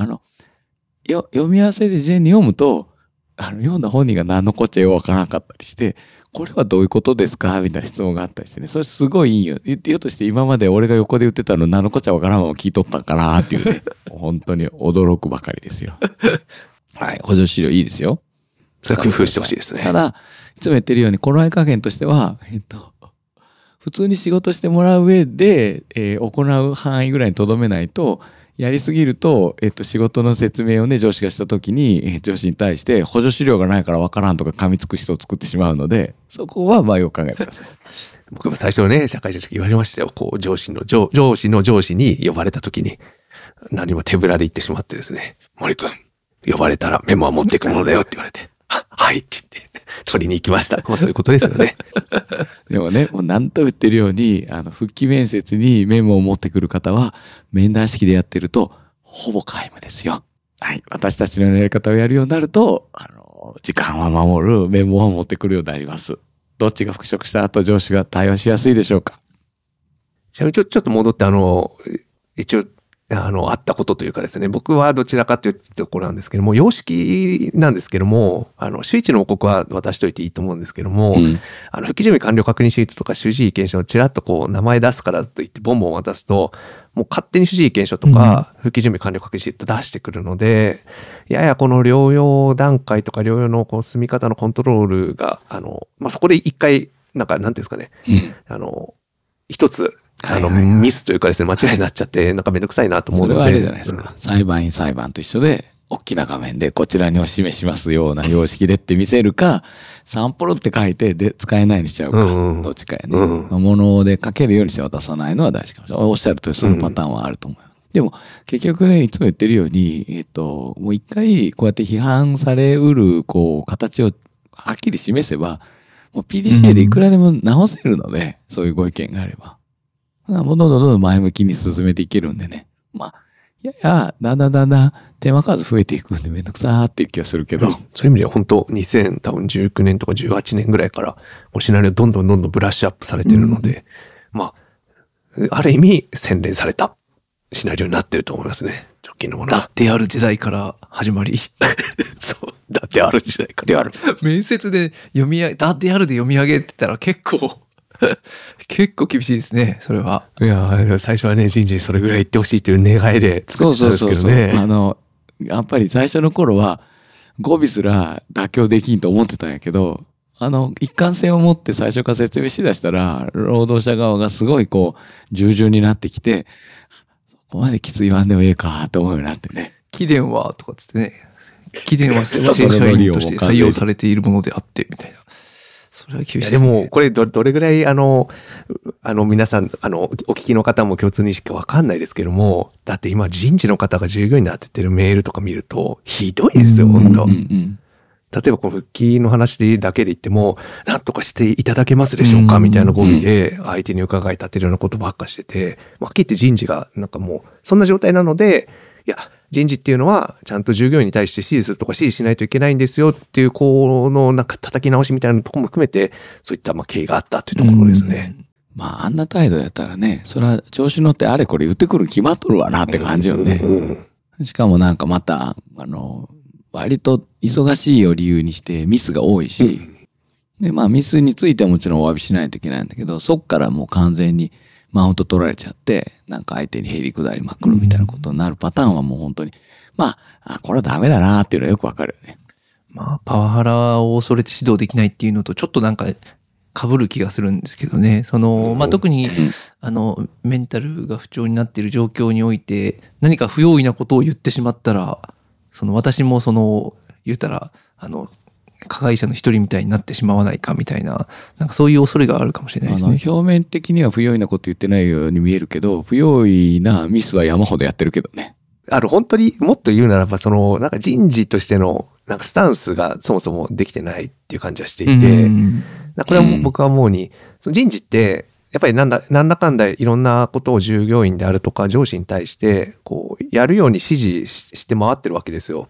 読み合わせで事前に読むと読んだ本人が何のこっちゃよくわからなかったりして、これはどういうことですかみたいな質問があったりしてね、それすごいいいよ。言うとして今まで俺が横で言ってたの何のこっちゃわからんまま聞いとったんかなっていうね本当に驚くばかりですよはい、補助資料いいですよ。それ工夫してほしいですね。ただいつも言ってるように頃合い加減としては普通に仕事してもらう上で、行う範囲ぐらいにとどめないと、やりすぎると、仕事の説明をね、上司がしたときに、上司に対して補助資料がないからわからんとか噛みつく人を作ってしまうので、そこはまあよく考えてください。僕も最初ね、社会人の時言われましたよ。こう、上司に呼ばれたときに、何も手ぶらで言ってしまってですね、森君、呼ばれたらメモは持っていくものだよって言われて、はいって言って取りに行きました。そういうことですよね。でもね、もう何と言ってるように、復帰面接にメモを持ってくる方は、面談式でやってると、ほぼ皆無ですよ。はい。私たちのやり方をやるようになると、時間は守る、メモを持ってくるようになります。どっちが復職した後、上司が対応しやすいでしょうか。ちなみにちょっと戻って、一応、あったことというかですね、僕はどちらかというところなんですけども、様式なんですけども、周知の報告は渡しといていいと思うんですけども、うん、復帰準備完了確認シートとか主治医検証をちらっとこう名前出すからといってボンボン渡すと、もう勝手に主治医検証とか、復帰準備完了確認シート出してくるので、ややこの療養段階とか療養のこう進み方のコントロールが、まあ、そこで一回、なんていうんですかね、一つ、ミスというかですね、間違いになっちゃって、めんどくさいなと思うので。それはあれじゃないですか。裁判と一緒で、大きな画面でこちらにお示しますような様式でって見せるか、サンプルって書いてで使えないにしちゃうか、どっちかやね。物で書けるようにして渡さないのは大事かもしれない。おっしゃるとそのパターンはあると思う。でも、結局ね、いつも言ってるように、もう一回こうやって批判されうる、こう、形をはっきり示せば、もう PDCA でいくらでも直せるので、そういうご意見があれば。どんどん前向きに進めていけるんでね。まあ、だんだん手間数増えていくんでめんどくさーっていう気がするけど。そういう意味では本当2019年とか18年ぐらいから、シナリオどんどんブラッシュアップされてるので、まあ、ある意味洗練されたシナリオになってると思いますね。直近のものは。だってある時代から始まり。そう。だってある時代から。である。面接でだってあるで読み上げてたら結構厳しいですね、それは。いや、最初はね、人事それぐらい言ってほしいという願いで作ってたんですけどね。そう。やっぱり最初の頃は、語尾すら妥協できんと思ってたんやけど、一貫性を持って最初から説明しだしたら、労働者側がすごいこう、従順になってきて、そこまできつい言わんでもええか、と思うようになってね。貴殿は、とかつってね、貴殿は正社員として採用されているものであって、みたいな。それは厳しいですね。でも、これどれぐらい、皆さん、お聞きの方も共通認識わかんないですけども、だって今、人事の方が従業員に当ててるメールとか見ると、ひどいですよ、本当。例えば、この復帰の話だけで言っても、なんとかしていただけますでしょうか、みたいな語尾で、相手に伺い立てるようなことばっかしてて、はっきり言って人事が、もう、そんな状態なので、いや、人事っていうのはちゃんと従業員に対して指示するとか指示しないといけないんですよっていうこのなんか叩き直しみたいなところも含めてそういったまあ経緯があったというところですね。まああんな態度やったらね、それは調子乗ってあれこれ言ってくる決まっとるわなって感じよね。しかもなんかまた割と忙しいを理由にしてミスが多いし、でまあミスについてはもちろんお詫びしないといけないんだけど、そっからもう完全にマウント取られちゃって、なんか相手にへりくだりまくるみたいなことになるパターンはもう本当に、まあ、これはダメだなっていうのはよくわかるよね。まあ、パワハラを恐れて指導できないっていうのと、ちょっとなんか被る気がするんですけどね。まあ特に、メンタルが不調になっている状況において、何か不用意なことを言ってしまったら、私も言ったら、加害者の一人みたいになってしまわないかみたいな、なんかそういう恐れがあるかもしれないですね。表面的には不用意なこと言ってないように見えるけど、不用意なミスは山ほどやってるけどね。本当にもっと言うならば、なんか人事としてのなんかスタンスがそもそもできてないっていう感じはしていて、これはもう僕は思うに、その人事ってやっぱりなんだかんだいろんなことを従業員であるとか上司に対してこうやるように指示して回ってるわけですよ。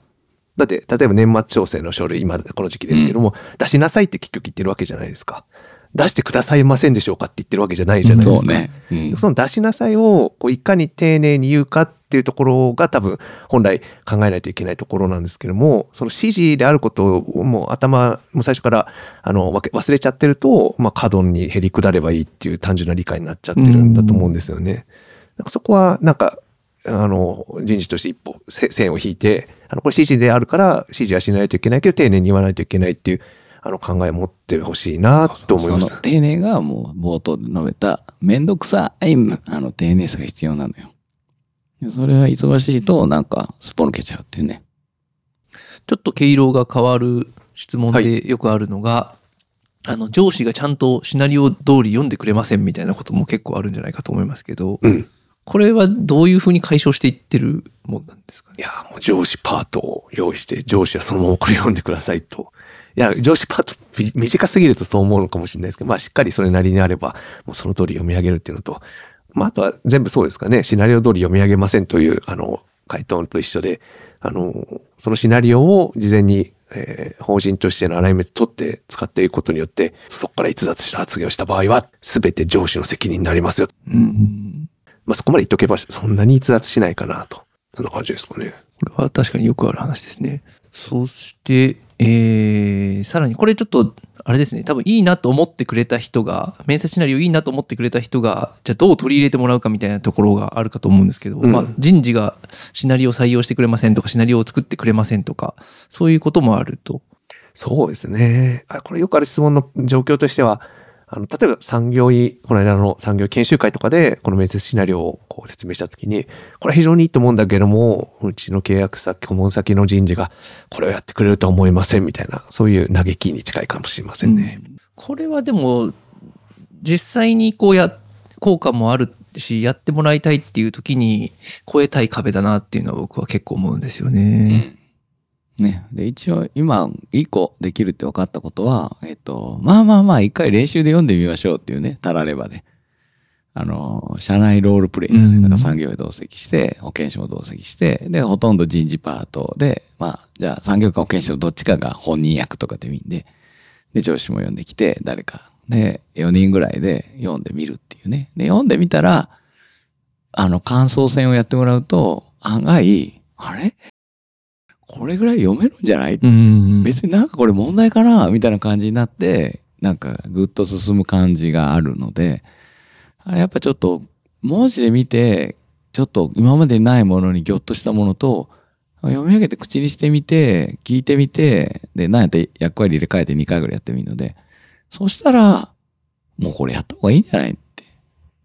だって例えば年末調整の書類、今この時期ですけども、出しなさいって結局言ってるわけじゃないですか。出してくださいませんでしょうかって言ってるわけじゃないじゃないですか。その出しなさいをこういかに丁寧に言うかっていうところが多分本来考えないといけないところなんですけども、その指示であることをもう頭も最初から忘れちゃってると、まあ過度にへりくだればいいっていう単純な理解になっちゃってるんだと思うんですよね。なんかそこはなんか人事として一歩線を引いて、これ指示であるから指示はしないといけないけど丁寧に言わないといけないっていう考えを持ってほしいなと思います。丁寧がもう冒頭で述べためんどくさい丁寧さが必要なのよ。それは忙しいとなんかすっぽ抜けちゃうっていうね。ちょっと毛色が変わる質問でよくあるのが、上司がちゃんとシナリオ通り読んでくれませんみたいなことも結構あるんじゃないかと思いますけど、これはどういうふうに解消していってるもんなんですかね。いや、もう上司パートを用意して、上司はそのままこれ読んでくださいと。いや、上司パート短すぎるとそう思うのかもしれないですけど、まあしっかりそれなりにあれば、もうその通り読み上げるっていうのと、まああとは全部そうですかね、シナリオ通り読み上げませんという、回答と一緒で、そのシナリオを事前に、法人としてのアライメント取って使っていくことによって、そこから逸脱した発言をした場合は、すべて上司の責任になりますよ。まあ、そこまで言っとけばそんなに逸脱しないかなと、そんな感じですかね。これは確かによくある話ですね。そして、さらにこれちょっとあれですね、多分いいなと思ってくれた人が、面接シナリオいいなと思ってくれた人がじゃあどう取り入れてもらうかみたいなところがあるかと思うんですけど、まあ、人事がシナリオ採用してくれませんとかシナリオを作ってくれませんとかそういうこともあると。そうですね。これよくある質問の状況としては、例えばこの間の産業研修会とかでこの面接シナリオをこう説明したときに、これは非常にいいと思うんだけども、うちの契約先、顧問先の人事がこれをやってくれるとは思いませんみたいな、そういう嘆きに近いかもしれませんね。これはでも実際に効果もあるし、やってもらいたいっていう時に越えたい壁だなっていうのは僕は結構思うんですよね。ね、で一応今一個できるって分かったことは、まあ一回練習で読んでみましょうっていうね、たらればで社内ロールプレイ、なんか産業へ同席して保健師も同席して、でほとんど人事パートで、まあじゃあ産業か保健師のどっちかが本人役とかで見んで、で上司も読んできて誰かで4人ぐらいで読んでみるっていうね。で読んでみたら感想戦をやってもらうと、案外あれこれぐらい読めるんじゃない？別になんかこれ問題かなみたいな感じになって、なんかぐっと進む感じがあるので、あれやっぱちょっと文字で見てちょっと今までないものにぎょっとしたものと、読み上げて口にしてみて聞いてみて、でなんやって役割入れ替えて2回ぐらいやってみるので、そしたらもうこれやった方がいいんじゃないって。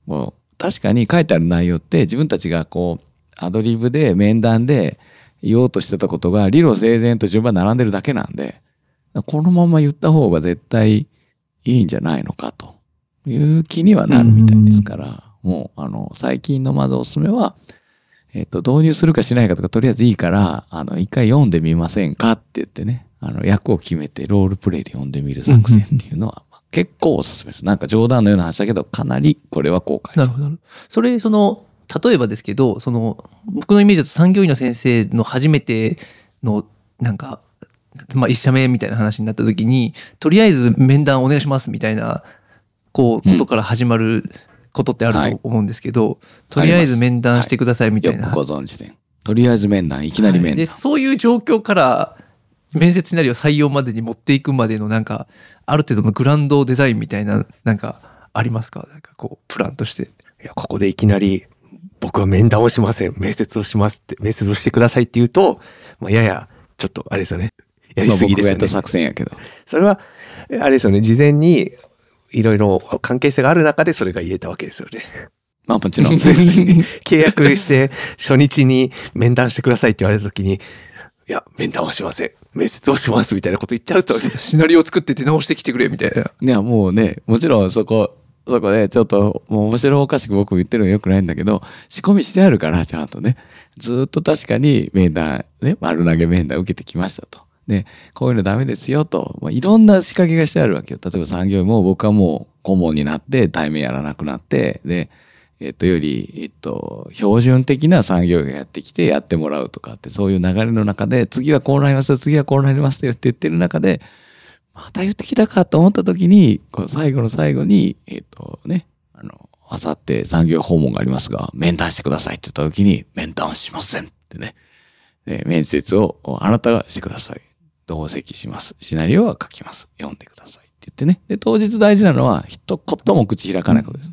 もう確かに書いてある内容って自分たちがこうアドリブで面談で言おうとしてたことが理路整然と順番並んでるだけなんで、このまま言った方が絶対いいんじゃないのかという気にはなるみたいですから、もう最近のまずおすすめは、導入するかしないかとかとりあえずいいから、一回読んでみませんかって言ってね、役を決めてロールプレイで読んでみる作戦っていうのは結構おすすめです。なんか冗談のような話だけど、かなりこれは効果あります。なるほど。それ例えばですけど、その僕のイメージだと産業医の先生の初めてのなんか、まあ、1社目みたいな話になった時にとりあえず面談お願いしますみたいなこうことから始まることってあると思うんですけど、うんはい、とりあえず面談してくださいみたいな、はい、よくご存知でとりあえず面談いきなり面談、はい、でそういう状況から面接シナリオ採用までに持っていくまでのなんかある程度のグランドデザインみたいななんかありますか？なんかこうプランとして、いやここでいきなり僕は面談をしません、面接をしますって、面接をしてくださいって言うと、まあ、ややちょっとあれですよね、やりすぎですよね。僕がやった作戦やけど、それはあれですよね、事前にいろいろ関係性がある中でそれが言えたわけですよね。まあもちろん契約して初日に面談してくださいって言われた時に、いや面談はしません、面接をしますみたいなこと言っちゃうと、ね、シナリオ作って出直してきてくれみたいな。いやもうね、もちろんそこでちょっともう面白おかしく僕言ってるのよくないんだけど、仕込みしてあるからちゃんとね、ずっと確かに面談ね、丸投げ面談受けてきましたと、でこういうのダメですよと、まあ、いろんな仕掛けがしてあるわけよ。例えば産業医も僕はもう顧問になって対面やらなくなって、でより、標準的な産業医がやってきてやってもらうとかって、そういう流れの中で、次はこうなりますよ、次はこうなりますよって言ってる中で、また言ってきたかと思った時に、この最後の最後に、ね、あさって産業訪問がありますが、面談してくださいって言った時に、面談はしませんってね。面接をあなたがしてください。同席します。シナリオは書きます。読んでくださいって言ってね。で、当日大事なのは、一言も口開かないことです。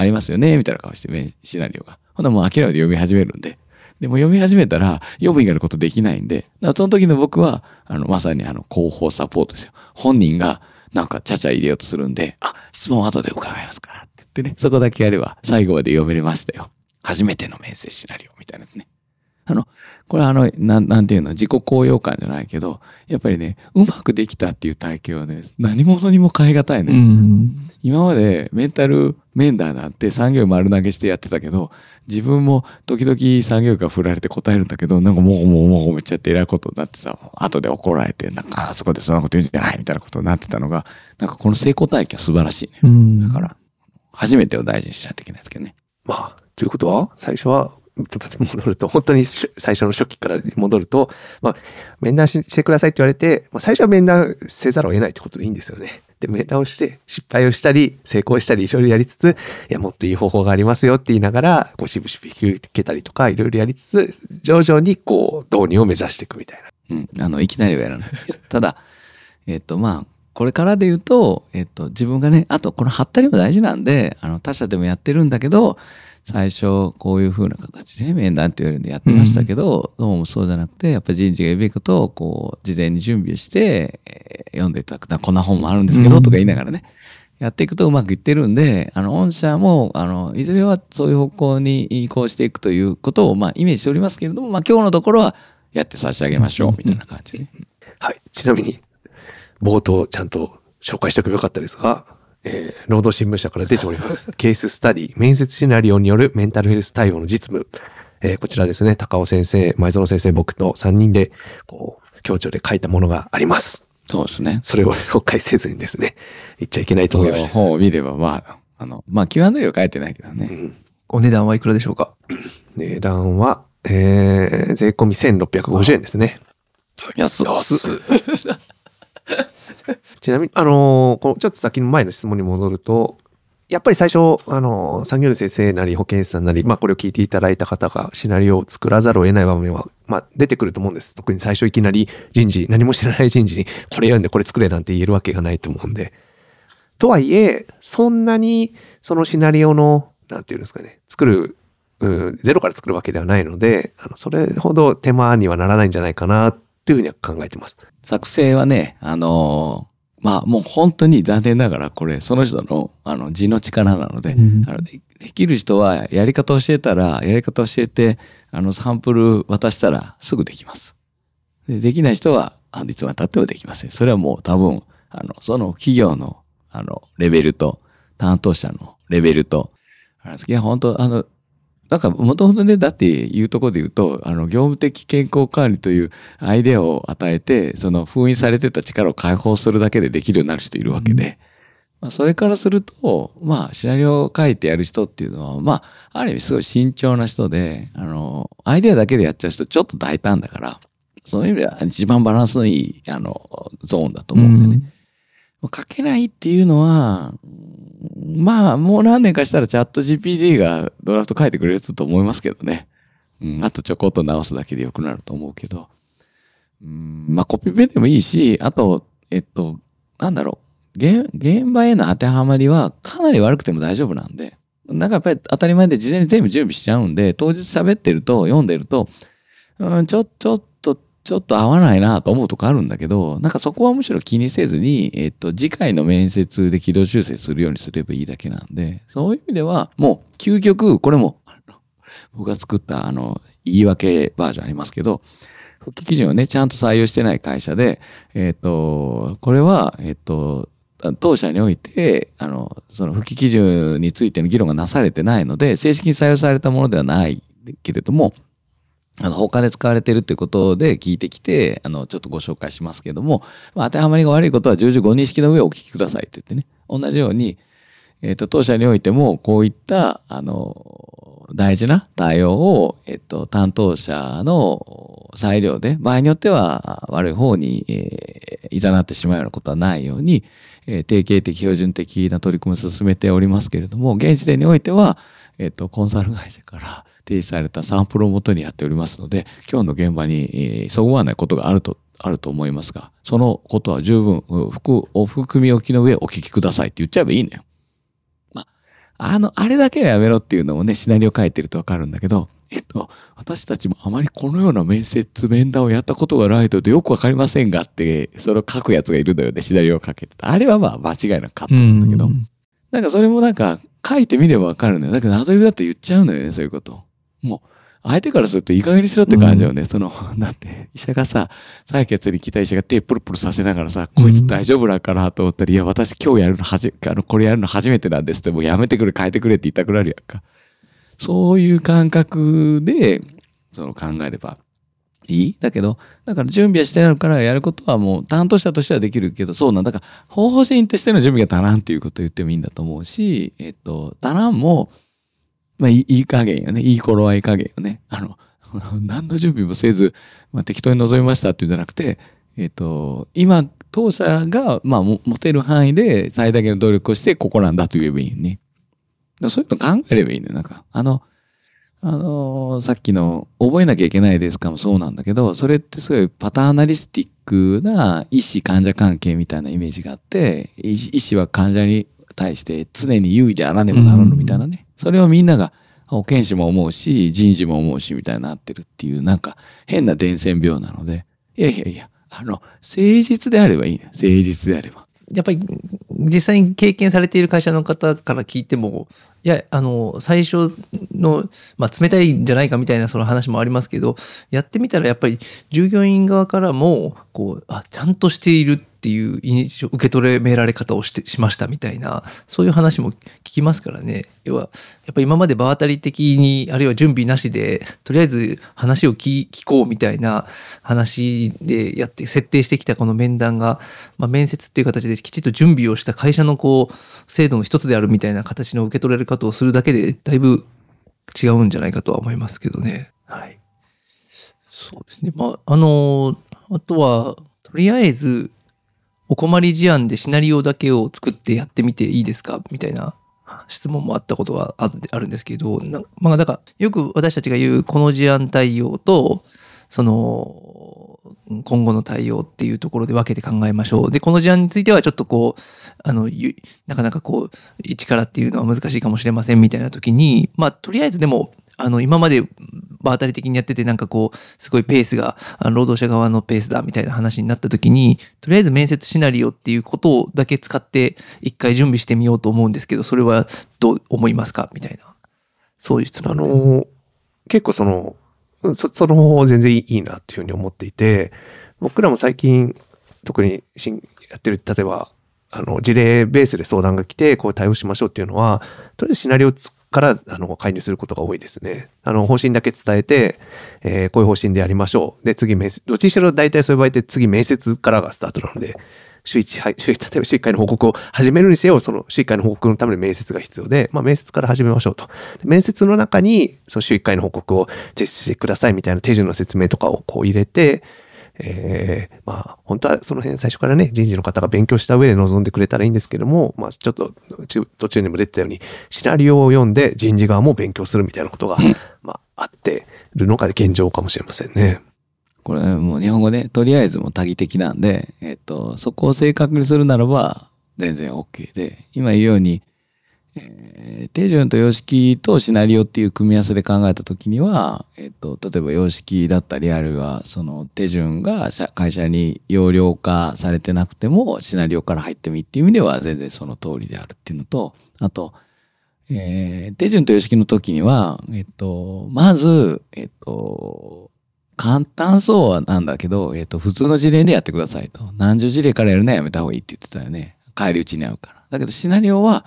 ありますよねみたいな顔してシナリオが。ほんならもう諦めて読み始めるんで。でも読み始めたら読む以外のことできないんで。だからその時の僕は、まさに広報サポートですよ。本人がなんかちゃちゃ入れようとするんで、あ、質問後で伺いますからって言ってね。そこだけやれば最後まで読めれましたよ。初めての面接シナリオみたいなですね。これはなんていうの、自己高揚感じゃないけど、やっぱりね、うまくできたっていう体験はね、何者にも変えがたいね。うん今までメンタル面談なんて産業医丸投げしてやってたけど、自分も時々産業医から振られて答えるんだけど、なんかもうめっちゃって偉いことになってさ、後で怒られて、なんかあそこでそんなこと言うんじゃないみたいなことになってたのが、なんかこの成功体験は素晴らしいね。うんだから初めてを大事にしないといけないですけどね。まあということは、最初は戻ると、本当に最初の初期から戻ると、まあ、面談してくださいって言われて、まあ、最初は面談せざるを得ないってことでいいんですよね。で、面談をして失敗をしたり成功したりいろいろやりつつ、いやもっといい方法がありますよって言いながら、こうしぶしぶ引き受けたりとかいろいろやりつつ、徐々にこう導入を目指していくみたいな。うん、いきなりはやらない。ただまあ。これからで言うと、自分がね、あとこのハったりも大事なんで、他社でもやってるんだけど、最初こういう風な形で、ね、面談って言われるんでやってましたけど、どうもそうじゃなくて、やっぱり人事が呼びかと、こう、事前に準備して、読んでいただくと、こんな本もあるんですけど、とか言いながらね、やっていくとうまくいってるんで、御社も、いずれはそういう方向に移行していくということを、まあ、イメージしておりますけれども、まあ、今日のところは、やって差し上げましょう、みたいな感じで。はい。ちなみに、冒頭ちゃんと紹介しておけばよかったですが、労働新聞社から出ておりますケーススタディ、面接シナリオによるメンタルヘルス対応の実務、こちらですね、高尾先生、前園先生、僕と3人でこう協調で書いたものがあります。そうですね、それを紹介せずにですね、言っちゃいけないと思いました。そういう本を見れば、まあまあ Q&A は書いてないけどね、うん、お値段はいくらでしょうか？値段は、税込み1650円ですね。安っちなみに、ちょっと先の前の質問に戻ると、やっぱり最初、産業医の先生なり保健師さんなり、まあこれを聞いていただいた方がシナリオを作らざるを得ない場面は、まあ出てくると思うんです。特に最初いきなり人事、何も知らない人事にこれ読んでこれ作れなんて言えるわけがないと思うんで。とはいえ、そんなにそのシナリオの、なんていうんですかね、作る、ゼロから作るわけではないので、それほど手間にはならないんじゃないかなというふうには考えてます。作成はね、まあもう本当に残念ながらこれその人の字の力なので、うん、できる人はやり方教えてサンプル渡したらすぐできます。できない人はいつまで経ってもできません。それはもう多分その企業のレベルと担当者のレベルと、いや本当なんかもともとね、だっていうところで言うと、業務的健康管理というアイデアを与えて、その封印されてた力を解放するだけでできるようになる人いるわけで、まあ、それからすると、まあ、シナリオを書いてやる人っていうのは、まあ、ある意味すごい慎重な人で、アイデアだけでやっちゃう人ちょっと大胆だから、そういう意味では一番バランスのいい、ゾーンだと思うんでね。うん、書けないっていうのは、まあ、もう何年かしたらチャット GPT がドラフト書いてくれると思いますけどね。うん、あとちょこっと直すだけでよくなると思うけど。まあ、コピペでもいいし、あと、なんだろう。現場への当てはまりはかなり悪くても大丈夫なんで、なんかやっぱり当たり前で事前に全部準備しちゃうんで、当日喋ってると読んでると、ちょっと合わないなと思うとこあるんだけど、なんかそこはむしろ気にせずに、次回の面接で軌道修正するようにすればいいだけなんで、そういう意味ではもう究極これも僕が作った言い訳バージョンありますけど、復帰基準をねちゃんと採用してない会社で、これは当社において、その復帰基準についての議論がなされてないので、正式に採用されたものではないけれども、他で使われているということで聞いてきて、ちょっとご紹介しますけれども、当てはまりが悪いことは重々ご認識の上お聞きくださいと言ってね、同じように、当社においてもこういった、大事な対応を、担当者の裁量で、場合によっては悪い方に、誘ってしまうようなことはないように、定型的標準的な取り組みを進めておりますけれども、現時点においては、コンサル会社から提示されたサンプルをもとにやっておりますので、今日の現場に、そぐわないことがあると思いますが、そのことは十分、含み置きの上お聞きくださいって言っちゃえばいいのよ。あれだけはやめろっていうのもね、シナリオ書いてるとわかるんだけど、私たちもあまりこのような面談をやったことがないとよくわかりませんがって、それを書くやつがいるのよね、シナリオを書けてた。あれはまあ間違いなくカットなんだけど、なんかそれもなんか書いてみればわかるのよ。だけど、謎理だって言っちゃうのよね、そういうこと。もう、相手からするといい加減にしろって感じよね。だって、医者がさ、採血に来た医者が手プルプルさせながらさ、こいつ大丈夫だからと思ったら、いや、私今日やるのこれやるの初めてなんですって、もうやめてくれ、変えてくれって言いたくなるやんか。そういう感覚で、考えればいい。だけど、だから準備はしてあるから、やることはもう担当者としてはできるけど、そうなんだから、方法人としての準備が足らんっていうことを言ってもいいんだと思うし、足らんも、まあ、いい加減よね。いい頃合い加減よね。何の準備もせず、まあ、適当に臨みましたっていうんじゃなくて、今、当社が、まあ、持てる範囲で最大限の努力をして、ここなんだと言えばいいよね。そういうの考えればいいんだよ。なんか、さっきの、覚えなきゃいけないですかもそうなんだけど、それってすごいパターナリスティックな医師患者関係みたいなイメージがあって、医師は患者に対して常に優位であらねばならぬみたいなね。それをみんなが保健師も思うし人事も思うしみたいになってるっていうなんか変な伝染病なので、いや誠実であればいいね。誠実であればやっぱり実際に経験されている会社の方から聞いても、いや最初の、まあ、冷たいんじゃないかみたいなその話もありますけど、やってみたらやっぱり従業員側からもこうちゃんとしているっていう印象受け取れられ方をしましたみたいな、そういう話も聞きますからね。要はやっぱり今まで場当たり的に、あるいは準備なしでとりあえず話を聞こうみたいな話でやって設定してきたこの面談が、まあ、面接っていう形できちっと準備をした会社のこう制度の一つであるみたいな形の受け取れる方をするだけでだいぶ違うんじゃないかとは思いますけどね。はい、そうですね。まああとはとりあえずお困り事案でシナリオだけを作ってやってみていいですかみたいな質問もあったことはあるんですけど、まあだからよく私たちが言うこの事案対応とその今後の対応っていうところで分けて考えましょう。で、この事案についてはちょっとなかなか一からっていうのは難しいかもしれませんみたいな時に、まあとりあえずでも今まで場当たり的にやってて、なんかすごいペースが、労働者側のペースだみたいな話になった時に、とりあえず面接シナリオっていうことをだけ使って一回準備してみようと思うんですけど、それはどう思いますかみたいな、そういう質問。結構その方法全然いいなっていうふうに思っていて、僕らも最近特にやってる、例えば事例ベースで相談が来てこう対応しましょうっていうのは、とりあえずシナリオから介入することが多いですね。方針だけ伝えて、こういう方針でやりましょう。で、次面接、どっちにしろ大体そういう場合って次面接からがスタートなので、週1回の報告を始めるにせよ、その週1回の報告のための面接が必要で、まあ、面接から始めましょうと。面接の中にその週1回の報告を提出してくださいみたいな手順の説明とかをこう入れて、まあ本当はその辺最初からね、人事の方が勉強した上で臨んでくれたらいいんですけども、まあちょっと途中にも出てたように、シナリオを読んで人事側も勉強するみたいなことが、まああってるのが現状かもしれませんね。これもう日本語でとりあえずも多義的なんで、そこを正確にするならば全然 OK で、今言うように、手順と様式とシナリオっていう組み合わせで考えた時には、例えば様式だったり、あるいはその手順が会社に容量化されてなくてもシナリオから入ってもいいっていう意味では全然その通りであるっていうのと、あと、手順と様式の時には、まず、簡単そうなんだけど、普通の事例でやってくださいと。何十事例からやるのはやめた方がいいって言ってたよね。返り討ちにあうから。だけどシナリオは、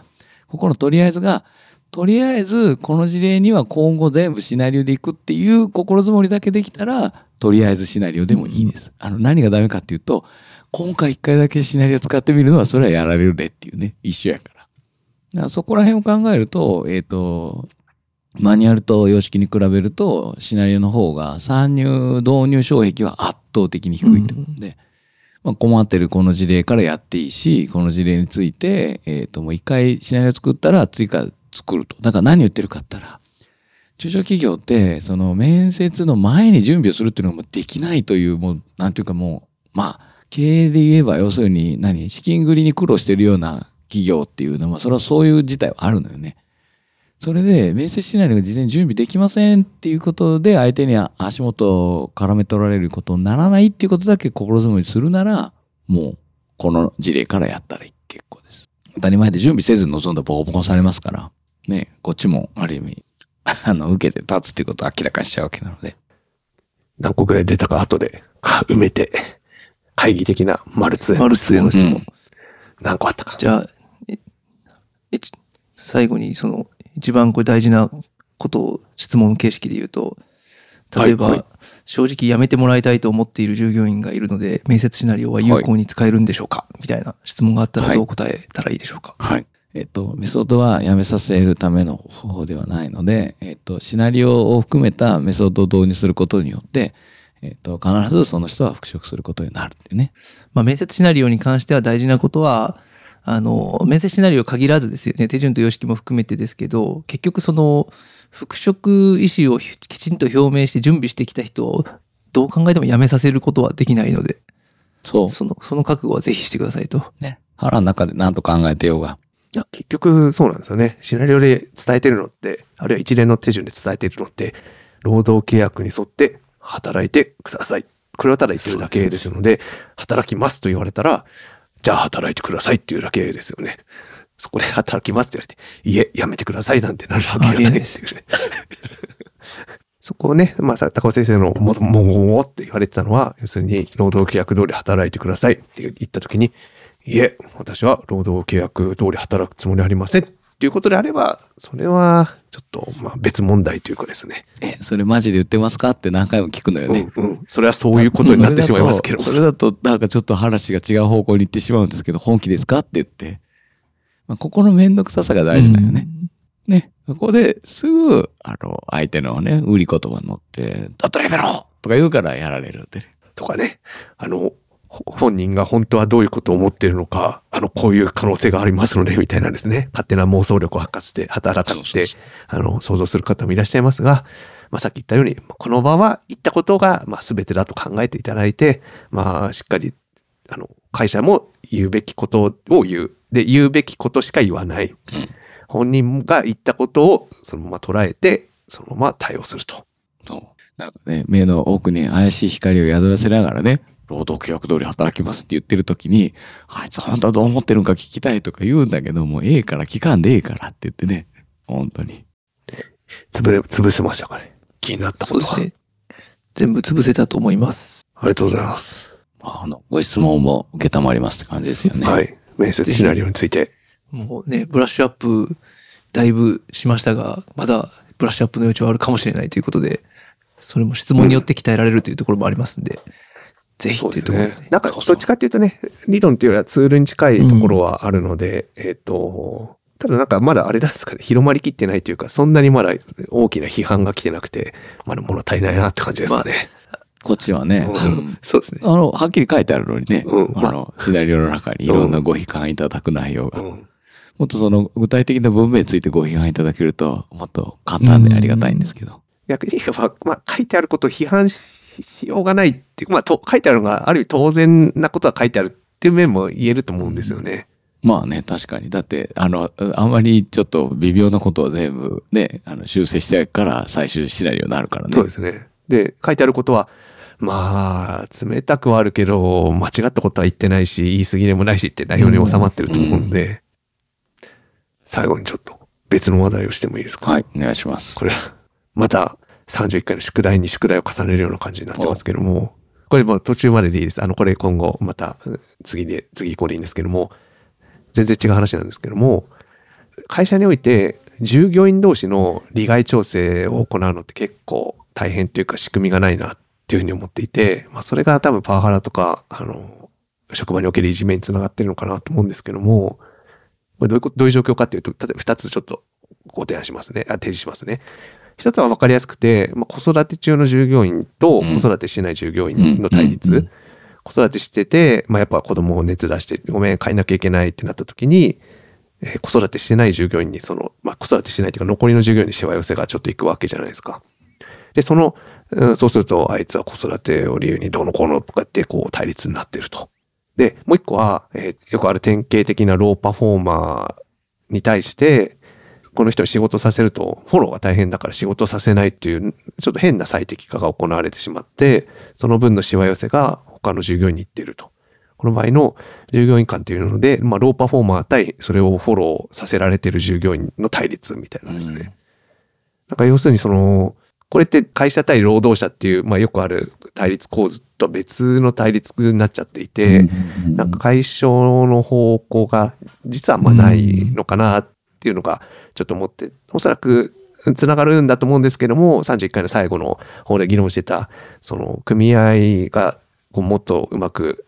ここのとりあえずが、とりあえずこの事例には今後全部シナリオでいくっていう心づもりだけできたら、とりあえずシナリオでもいいです。何がダメかっていうと、今回一回だけシナリオ使ってみるのはそれはやられるでっていうね、一緒やから。だからそこら辺を考えると、マニュアルと様式に比べると、シナリオの方が参入導入障壁は圧倒的に低いと思うんで、まあ、困ってるこの事例からやっていいし、この事例について、もう一回シナリオ作ったら追加作ると。だから何言ってるかったら、中小企業って、その面接の前に準備をするっていうのもできないという、もう、なんていうかもう、まあ、経営で言えば、要するに資金繰りに苦労してるような企業っていうのは、それはそういう事態はあるのよね。それで、面接シナリオが事前に準備できませんっていうことで、相手に足元を絡め取られることにならないっていうことだけ心づもりするなら、もう、この事例からやったら結構です。当たり前で準備せずに臨んだらボコボコされますから、ね、こっちも、ある意味、受けて立つっていうことを明らかにしちゃうわけなので。何個くらい出たか後で、埋めて、会議的な丸2。丸2の質問。何個あったか。じゃあ、最後にその、一番これ大事なことを質問形式で言うと、例えば正直辞めてもらいたいと思っている従業員がいるので、面接シナリオは有効に使えるんでしょうか、みたいな質問があったらどう答えたらいいでしょうか。メソッドは辞めさせるための方法ではないので、シナリオを含めたメソッドを導入することによって、必ずその人は復職することになるっていうね。まあ、面接シナリオに関しては大事なことは、面接シナリオ限らずですよね。手順と様式も含めてですけど、結局その復職意思をきちんと表明して準備してきた人をどう考えても辞めさせることはできないので、その覚悟はぜひしてくださいと。ね。腹の中で何と考えてようが。いや、結局そうなんですよね。シナリオで伝えてるのって、あるいは一連の手順で伝えてるのって、労働契約に沿って働いてください。これはただ言ってるだけですので、働きますと言われたら、じゃあ働いてくださいっていうだけですよね。そこで働きますって言われて、やめてくださいなんてなるわけじゃないですよね。そこをね、まあ、高尾先生のもうって言われてたのは、要するに労働契約通り働いてくださいって言ったときに、私は労働契約通り働くつもりはありませんっていうことであれば、それはちょっとまあ別問題というかですね。それマジで言ってますかって何回も聞くのよね。それはそういうことになってしまいますけど、それだとなんかちょっと話が違う方向に行ってしまうんですけど、本気ですかって言って、まあ、ここのめんどくささが大事だよね。ね、ここですぐ相手のね売り言葉に乗ってだったらやめろとか言うからやられるって、ね、とかね、本人が本当はどういうことを思っているのか、こういう可能性がありますので、みたいなんですね。勝手な妄想力を働かせて、想像する方もいらっしゃいますが、まあ、さっき言ったように、この場は言ったことが、まあ、全てだと考えていただいて、まあ、しっかり、会社も言うべきことを言う。で、言うべきことしか言わない。本人が言ったことを、そのまま捉えて、そのまま対応すると。なんかね、目の奥に怪しい光を宿らせながらね、労働契約通り働きますって言ってる時に、あいつ本当はどう思ってるのか聞きたいとか言うんだけど、もうええから聞かんでええからって言ってね、本当に潰せましたかね。気になったことは全部潰せたと思います。ありがとうございます。ご質問も受けたまりますって感じですよね。面接シナリオについてもうね、ブラッシュアップだいぶしましたが、まだブラッシュアップの余地はあるかもしれないということで、それも質問によって鍛えられるというところもありますんで、ぜひっていうところですね。なんかどっちかっていうとね、理論っていうよりはツールに近いところはあるので、うん、ただなんかまだあれなんですかね、広まりきってないというか、そんなにまだ大きな批判が来てなくて、まだ物足りないなって感じですかね。まあ、こっちはね、うん、そうですね。はっきり書いてあるのにね、うん、シナリオの中にいろんなご批判いただく内容が。うんうんもっとその具体的な文明についてご批判いただけるともっと簡単でありがたいんですけど、うん、逆にまあ、書いてあることを批判しようがないっていう、まあ、書いてあるのがある意味当然なことは書いてあるっていう面も言えると思うんですよね、うん、まあね確かにだってあんまりちょっと微妙なことを全部ね修正してから最終シナリオになるからねそうですねで書いてあることはまあ冷たくはあるけど間違ったことは言ってないし言い過ぎでもないしって内容に収まってると思うんで、うんうん最後にちょっと別の話題をしてもいいですか？はい、お願いします。これはまた31回の宿題に宿題を重ねるような感じになってますけども、これもう途中まででいいです。これ今後また次これいいんですけども、全然違う話なんですけども、会社において従業員同士の利害調整を行うのって結構大変というか仕組みがないなっていうふうに思っていて、まあ、それが多分パワハラとか職場におけるいじめにつながってるのかなと思うんですけども、どういう状況かというと、例えば2つちょっとご提案しますね。提示しますね。1つは分かりやすくて、まあ、子育て中の従業員と子育てしてない従業員の対立。うん、子育てしてて、まあ、やっぱ子供を熱出して、ごめん、変えなきゃいけないってなった時に、子育てしてない従業員に、まあ、子育てしてないというか、残りの従業員にしわ寄せがちょっといくわけじゃないですか。で、そうすると、あいつは子育てを理由にどうのこうのとかって、こう対立になってると。で、もう一個は、よくある典型的なローパフォーマーに対して、この人に仕事させると、フォローが大変だから仕事させないっていう、ちょっと変な最適化が行われてしまって、その分のしわ寄せが他の従業員に行っていると。この場合の従業員間っていうので、まあ、ローパフォーマー対それをフォローさせられている従業員の対立みたいなんですね。うん、なんか要するにこれって会社対労働者っていう、まあ、よくある対立構図と別の対立になっちゃっていて、なんか解消の方向が実はまあないのかなっていうのがちょっと思って、おそらくつながるんだと思うんですけども、31回の最後の方で議論してた、組合がもっとうまく、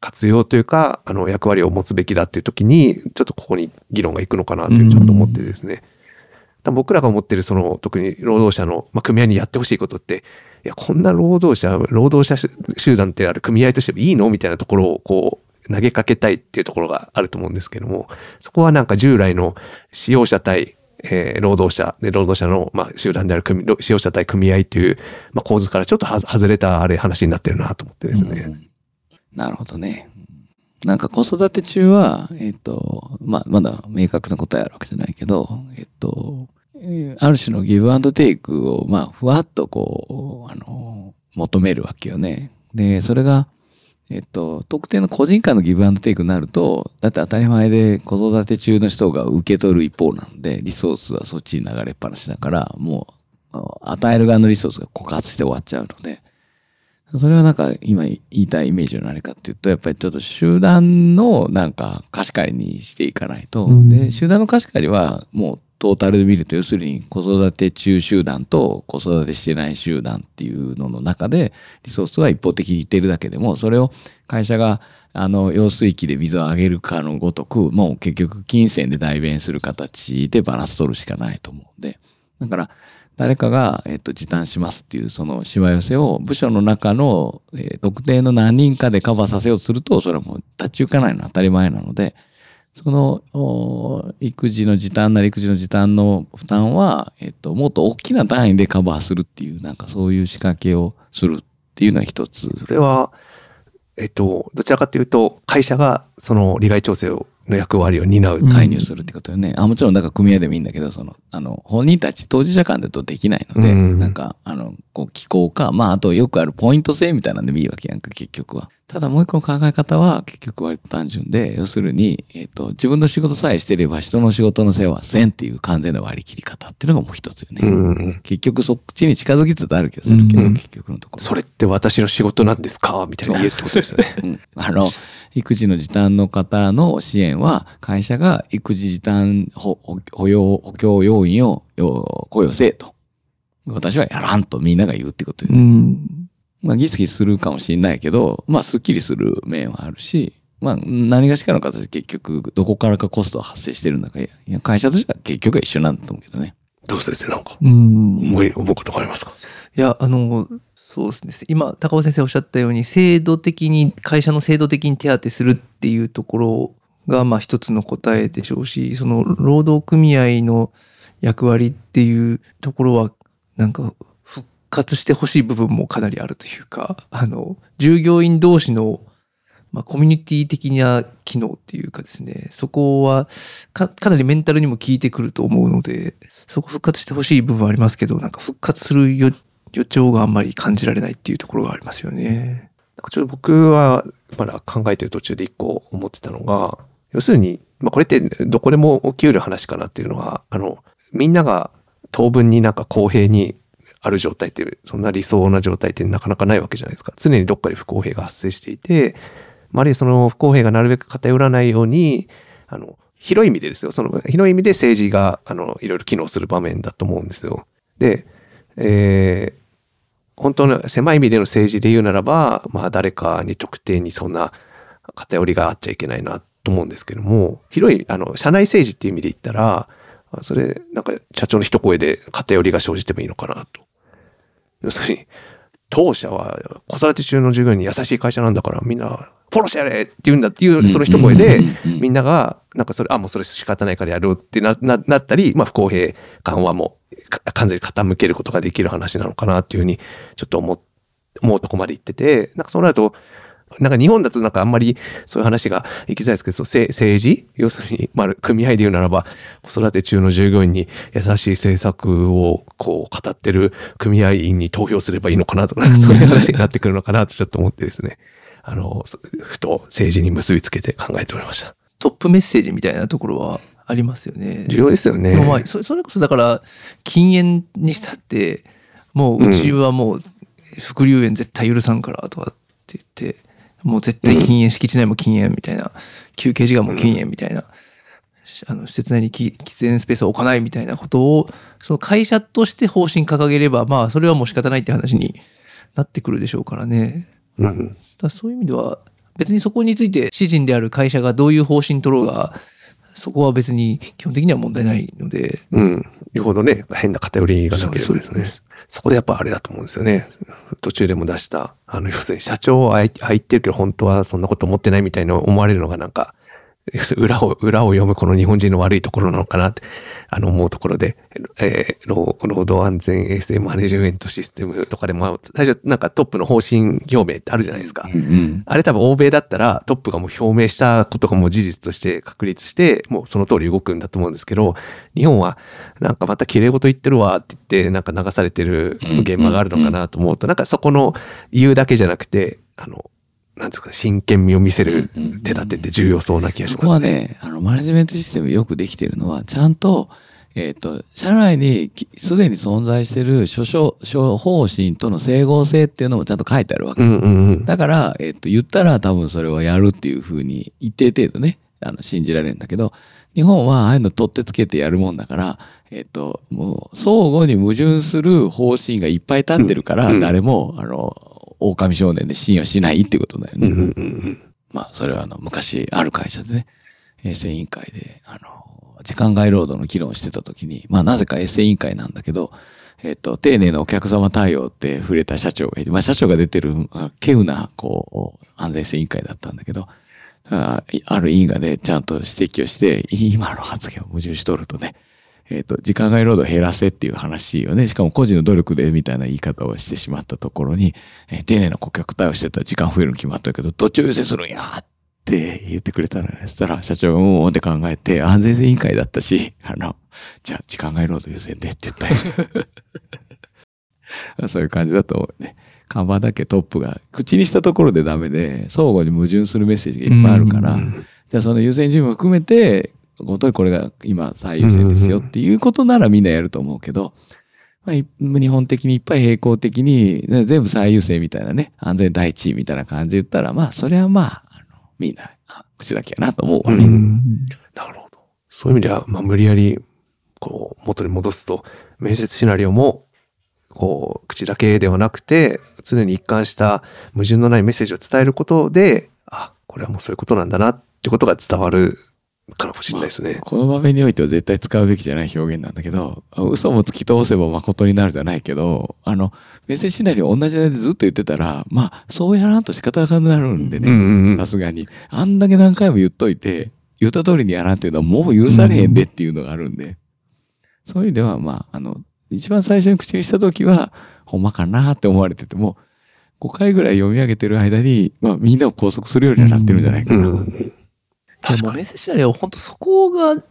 活用というか、役割を持つべきだっていう時に、ちょっとここに議論がいくのかなというちょっと思ってですね。僕らが思ってる特に労働者の、まあ、組合にやってほしいことって、いや、こんな労働者集団ってある組合としてもいいのみたいなところをこう投げかけたいっていうところがあると思うんですけども、そこはなんか従来の使用者対、労働者で、労働者の、まあ、集団である使用者対組合っていう、まあ、構図からちょっと外れた話になってるなと思ってですね。うん、なるほどね。なんか子育て中は、まだ明確な答えあるわけじゃないけど、ある種のギブアンドテイクを、まあ、ふわっとこう、求めるわけよね。で、それが、特定の個人間のギブアンドテイクになると、だって当たり前で子育て中の人が受け取る一方なので、リソースはそっちに流れっぱなしだから、もう、与える側のリソースが枯渇して終わっちゃうので、それはなんか今言いたいイメージのあれかっていうと、やっぱりちょっと集団のなんか貸し借りにしていかないと、うん、で、集団の貸し借りはもうトータルで見ると、要するに子育て中集団と子育てしてない集団っていうのの中でリソースは一方的に言ってるだけでも、それを会社が用水器で水をあげるかのごとく、もう結局金銭で代弁する形でバランス取るしかないと思うんで、だから誰かが、時短しますっていう、そのしわ寄せを部署の中の、特定の何人かでカバーさせようとすると、それはもう立ち行かないのは当たり前なので、その、育児の時短の負担は、もっと大きな単位でカバーするっていう、なんかそういう仕掛けをするっていうのは一つ。それは、どちらかというと、会社がその利害調整をの役割を担う。介入するってことよね。もちろん、なんか組合でもいいんだけど、本人たち、当事者間だとできないので、なんか、機構か、まあ、あとよくあるポイント制みたいなんでもいいわけやんか、結局は。ただもう一個の考え方は、結局割と単純で、要するに、自分の仕事さえしてれば、人の仕事のせいはせんっていう完全な割り切り方っていうのがもう一つよね。結局、そっちに近づきつつあるけど、それけど、結局のところ。それって私の仕事なんですかみたいな言えってことですよね。育児の時短の方の支援は、会社が育児時短補強要員を雇用せえと。私はやらんとみんなが言うってことよね。まあギスギスするかもしれないけど、まあスッキリする面はあるし、まあ何がしかの形で結局どこからかコストは発生してるんだから、いや会社としては結局は一緒なんだと思うけどね。どうしてですね、なんか思うことがありますか？いや、そうですね、今高尾先生おっしゃったように制度的に会社の制度的に手当てするっていうところがまあ一つの答えでしょうし、その労働組合の役割っていうところはなんか復活してほしい部分もかなりあるというか、従業員同士のまあコミュニティ的な機能っていうかですね、そこは かなりメンタルにも効いてくると思うので、そこ復活してほしい部分はありますけど、なんか復活する予兆があんまり感じられないっていうところがありますよね。ちょっと僕はまだ考えてる途中で一個思ってたのが、要するに、まあ、これってどこでも起きうる話かなっていうのは、みんなが当分になんか公平にある状態って、そんな理想な状態ってなかなかないわけじゃないですか。常にどっかで不公平が発生していて、あるいはその不公平がなるべく偏らないように、広い意味でですよ、その広い意味で政治がいろいろ機能する場面だと思うんですよ。で、本当の狭い意味での政治で言うならば、まあ誰かに特定にそんな偏りがあっちゃいけないなと思うんですけども、広い社内政治っていう意味で言ったら、それなんか社長の一声で偏りが生じてもいいのかなと。要するに当社は子育て中の従業員に優しい会社なんだから、みんなフォローしてやれって言うんだっていう、その一声でみんながなんかそれ、あ、もうそれ仕方ないからやろうって なったり、まあ不公平感はもう完全に傾けることができる話なのかなっていうふうにちょっと思うとこまで行ってて、なんかそうなると、なんか日本だとなんかあんまりそういう話が行きづらいですけど、政治、要するに、まあ、組合で言うならば子育て中の従業員に優しい政策をこう語ってる組合員に投票すればいいのかなとか、そういう話になってくるのかなとちょっと思ってですね、ふと政治に結びつけて考えておりました。トップメッセージみたいなところはありますよね。重要ですよね。まあ、それこそだから禁煙にしたって、もううちはもう副流煙絶対許さんからとかって言って、もう絶対禁煙、敷地内も禁煙みたいな、休憩時間も禁煙みたいな、施設内に喫煙スペースを置かないみたいなことを、その会社として方針掲げれば、まあそれはもう仕方ないって話になってくるでしょうからね。うん、だそういう意味では別にそこについて私人である会社がどういう方針取ろうが、そこは別に基本的には問題ないので、うん、よほどね変な偏りがなければですね。そこでやっぱあれだと思うんですよね。途中でも出した要するに社長は入ってるけど本当はそんなこと思ってないみたいに思われるのが、なんか裏を読むこの日本人の悪いところなのかなって思うところで、労働安全衛生マネジメントシステムとかでも最初なんかトップの方針表明ってあるじゃないですか、うんうん、あれ多分欧米だったらトップがもう表明したことがもう事実として確立して、もうその通り動くんだと思うんですけど、日本はなんかまた綺麗事言ってるわって言ってなんか流されてる現場があるのかなと思うと、なんかそこの理由だけじゃなくてなんですか、真剣味を見せる手立てって重要そうな気がしますね。そこはね、マネジメントシステムよくできているのは、ちゃんと、社内にすでに存在している諸方針との整合性っていうのもちゃんと書いてあるわけ。うんうんうん、だから、言ったら多分それをやるっていうふうに一定程度ね、信じられるんだけど、日本はああいうの取ってつけてやるもんだから、もう相互に矛盾する方針がいっぱい立ってるから、うんうん、誰も、狼少年で信用しないってことだよね。うんうんうん、まあそれは昔ある会社でね、衛生委員会で時間外労働の議論をしてた時に、まあなぜか衛生委員会なんだけど、丁寧なお客様対応って触れた社長がいて、まあ社長が出てる稀有なこう安全性委員会だったんだけど、ある委員がねちゃんと指摘をして、今の発言を矛盾しとるとね。時間外労働を減らせっていう話をね、しかも個人の努力でみたいな言い方をしてしまったところに、丁寧な顧客対応してたら時間増えるの決まったけど、どっちを優先するんやって言ってくれたのね。そしたら社長がうんうんって考えて、安全性委員会だったし、じゃあ時間外労働優先でって言ったよ。そういう感じだと思うね。看板だけトップが口にしたところでダメで、相互に矛盾するメッセージがいっぱいあるから、じゃあその優先順位も含めて、本当にこれが今最優先ですよっていうことならみんなやると思うけど、まあ、日本的にいっぱい平行的に全部最優先みたいなね、安全第一みたいな感じで言ったら、まあそれはまあ、みんな口だけやなと思うわね。なるほど。そういう意味では、まあ無理やりこう元に戻すと、面接シナリオもこう口だけではなくて常に一貫した矛盾のないメッセージを伝えることで、あ、これはもうそういうことなんだなってことが伝わるかもしれないですね。まあ、この場面においては絶対使うべきじゃない表現なんだけど、嘘も突き通せば誠になるじゃないけど、メッセージシナリオ同じでずっと言ってたら、まあそうやらんと仕方がなくなるんでね、さすがにあんだけ何回も言っといて言った通りにやらんっていうのはもう許されへんでっていうのがあるんで、そういう意味ではまあ一番最初に口にした時はほんまかなって思われてても、5回ぐらい読み上げてる間に、まあ、みんなを拘束するようになってるんじゃないかな。確かにメッセージなりは本当そこが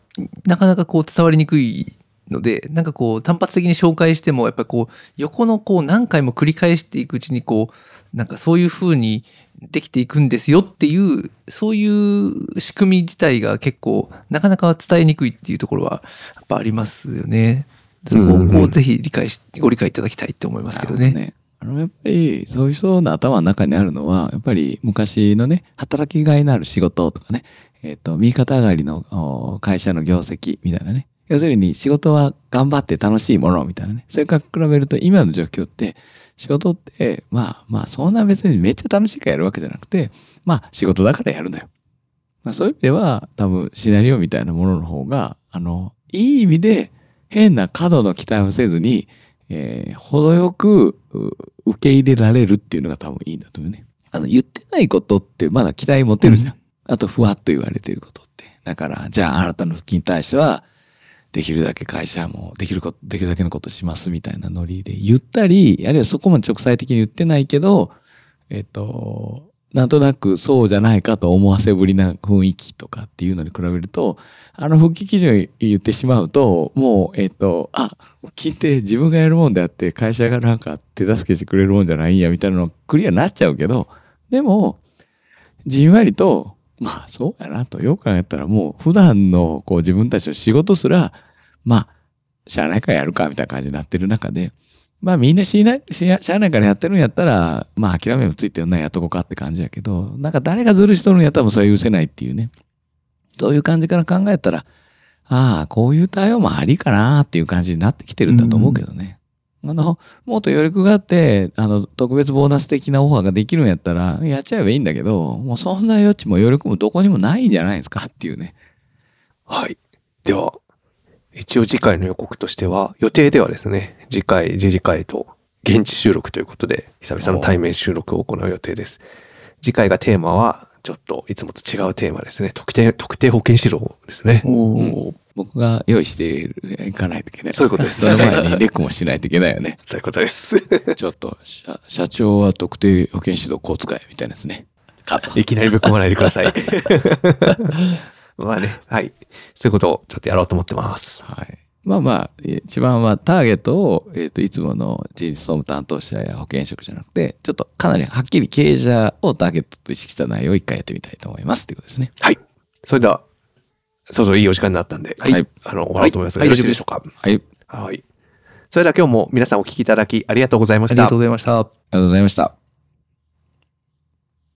なかなかこう伝わりにくいので、なんかこう単発的に紹介してもやっぱりこう横のこう何回も繰り返していくうちにこうなんかそういう風にできていくんですよっていうそういう仕組み自体が結構なかなか伝えにくいっていうところはやっぱありますよね。そこをこうぜひご理解いただきたいって思いますけどね。やっぱりそういう人の頭の中にあるのはやっぱり昔のね働きがいのある仕事とかね。右肩上がりの会社の業績みたいなね。要するに仕事は頑張って楽しいものみたいなね。それから比べると今の状況って仕事ってまあそんな別にめっちゃ楽しいからやるわけじゃなくて、まあ仕事だからやるんだよ。まあそういう意味では多分シナリオみたいなものの方が、いい意味で変な過度の期待をせずに、程よく受け入れられるっていうのが多分いいんだと思うね。言ってないことってまだ期待持てるじゃん。あと、ふわっと言われていることって。だから、じゃあ、あなたの付近に対しては、できるだけ会社も、できるだけのことしますみたいなノリで言ったり、あるいはそこまで直接的に言ってないけど、なんとなくそうじゃないかと思わせぶりな雰囲気とかっていうのに比べると、復帰基準言ってしまうと、もう、聞いて自分がやるもんであって、会社がなんか手助けしてくれるもんじゃないんや、みたいなのクリアになっちゃうけど、でも、じんわりと、まあそうやなとよく考えたらもう普段のこう自分たちの仕事すらまあしゃあないからやるかみたいな感じになってる中で、まあみんなしゃあないからやってるんやったらまあ諦めもついてるなやっとこうかって感じやけど、なんか誰がずるしとるんやったらもうそれは許せないっていうね、そういう感じから考えたらああこういう対応もありかなっていう感じになってきてるんだと思うけどね。もっと余力があって、特別ボーナス的なオファーができるんやったら、やっちゃえばいいんだけど、もうそんな余地も余力もどこにもないんじゃないですかっていうね。はい。では、一応次回の予告としては、予定ではですね、次回と現地収録ということで、久々の対面収録を行う予定です。次回がテーマは、ちょっといつもと違うテーマですね。特定保険資料ですね。僕が用意していかないといけない。そういうことです。その前にレクもしないといけないよね。そういうことです。ちょっと、社長は特定保険指導こう使えみたいなやつね。いきなりぶっ込まないでください。まあね、はい。そういうことをちょっとやろうと思ってます。はい。まあ、一番はターゲットを、いつもの人事総務担当者や保険職じゃなくて、ちょっとかなりはっきり経営者をターゲットと意識した内容を一回やってみたいと思います。ということですね。はい。それでは、そうそういいお時間になったんで、はい、終わろうと思いますが、はい、よろしいでしょうか。はい。はい。それでは今日も皆さんお聞きいただきありがとうございました。ありがとうございました。ありがとうございました。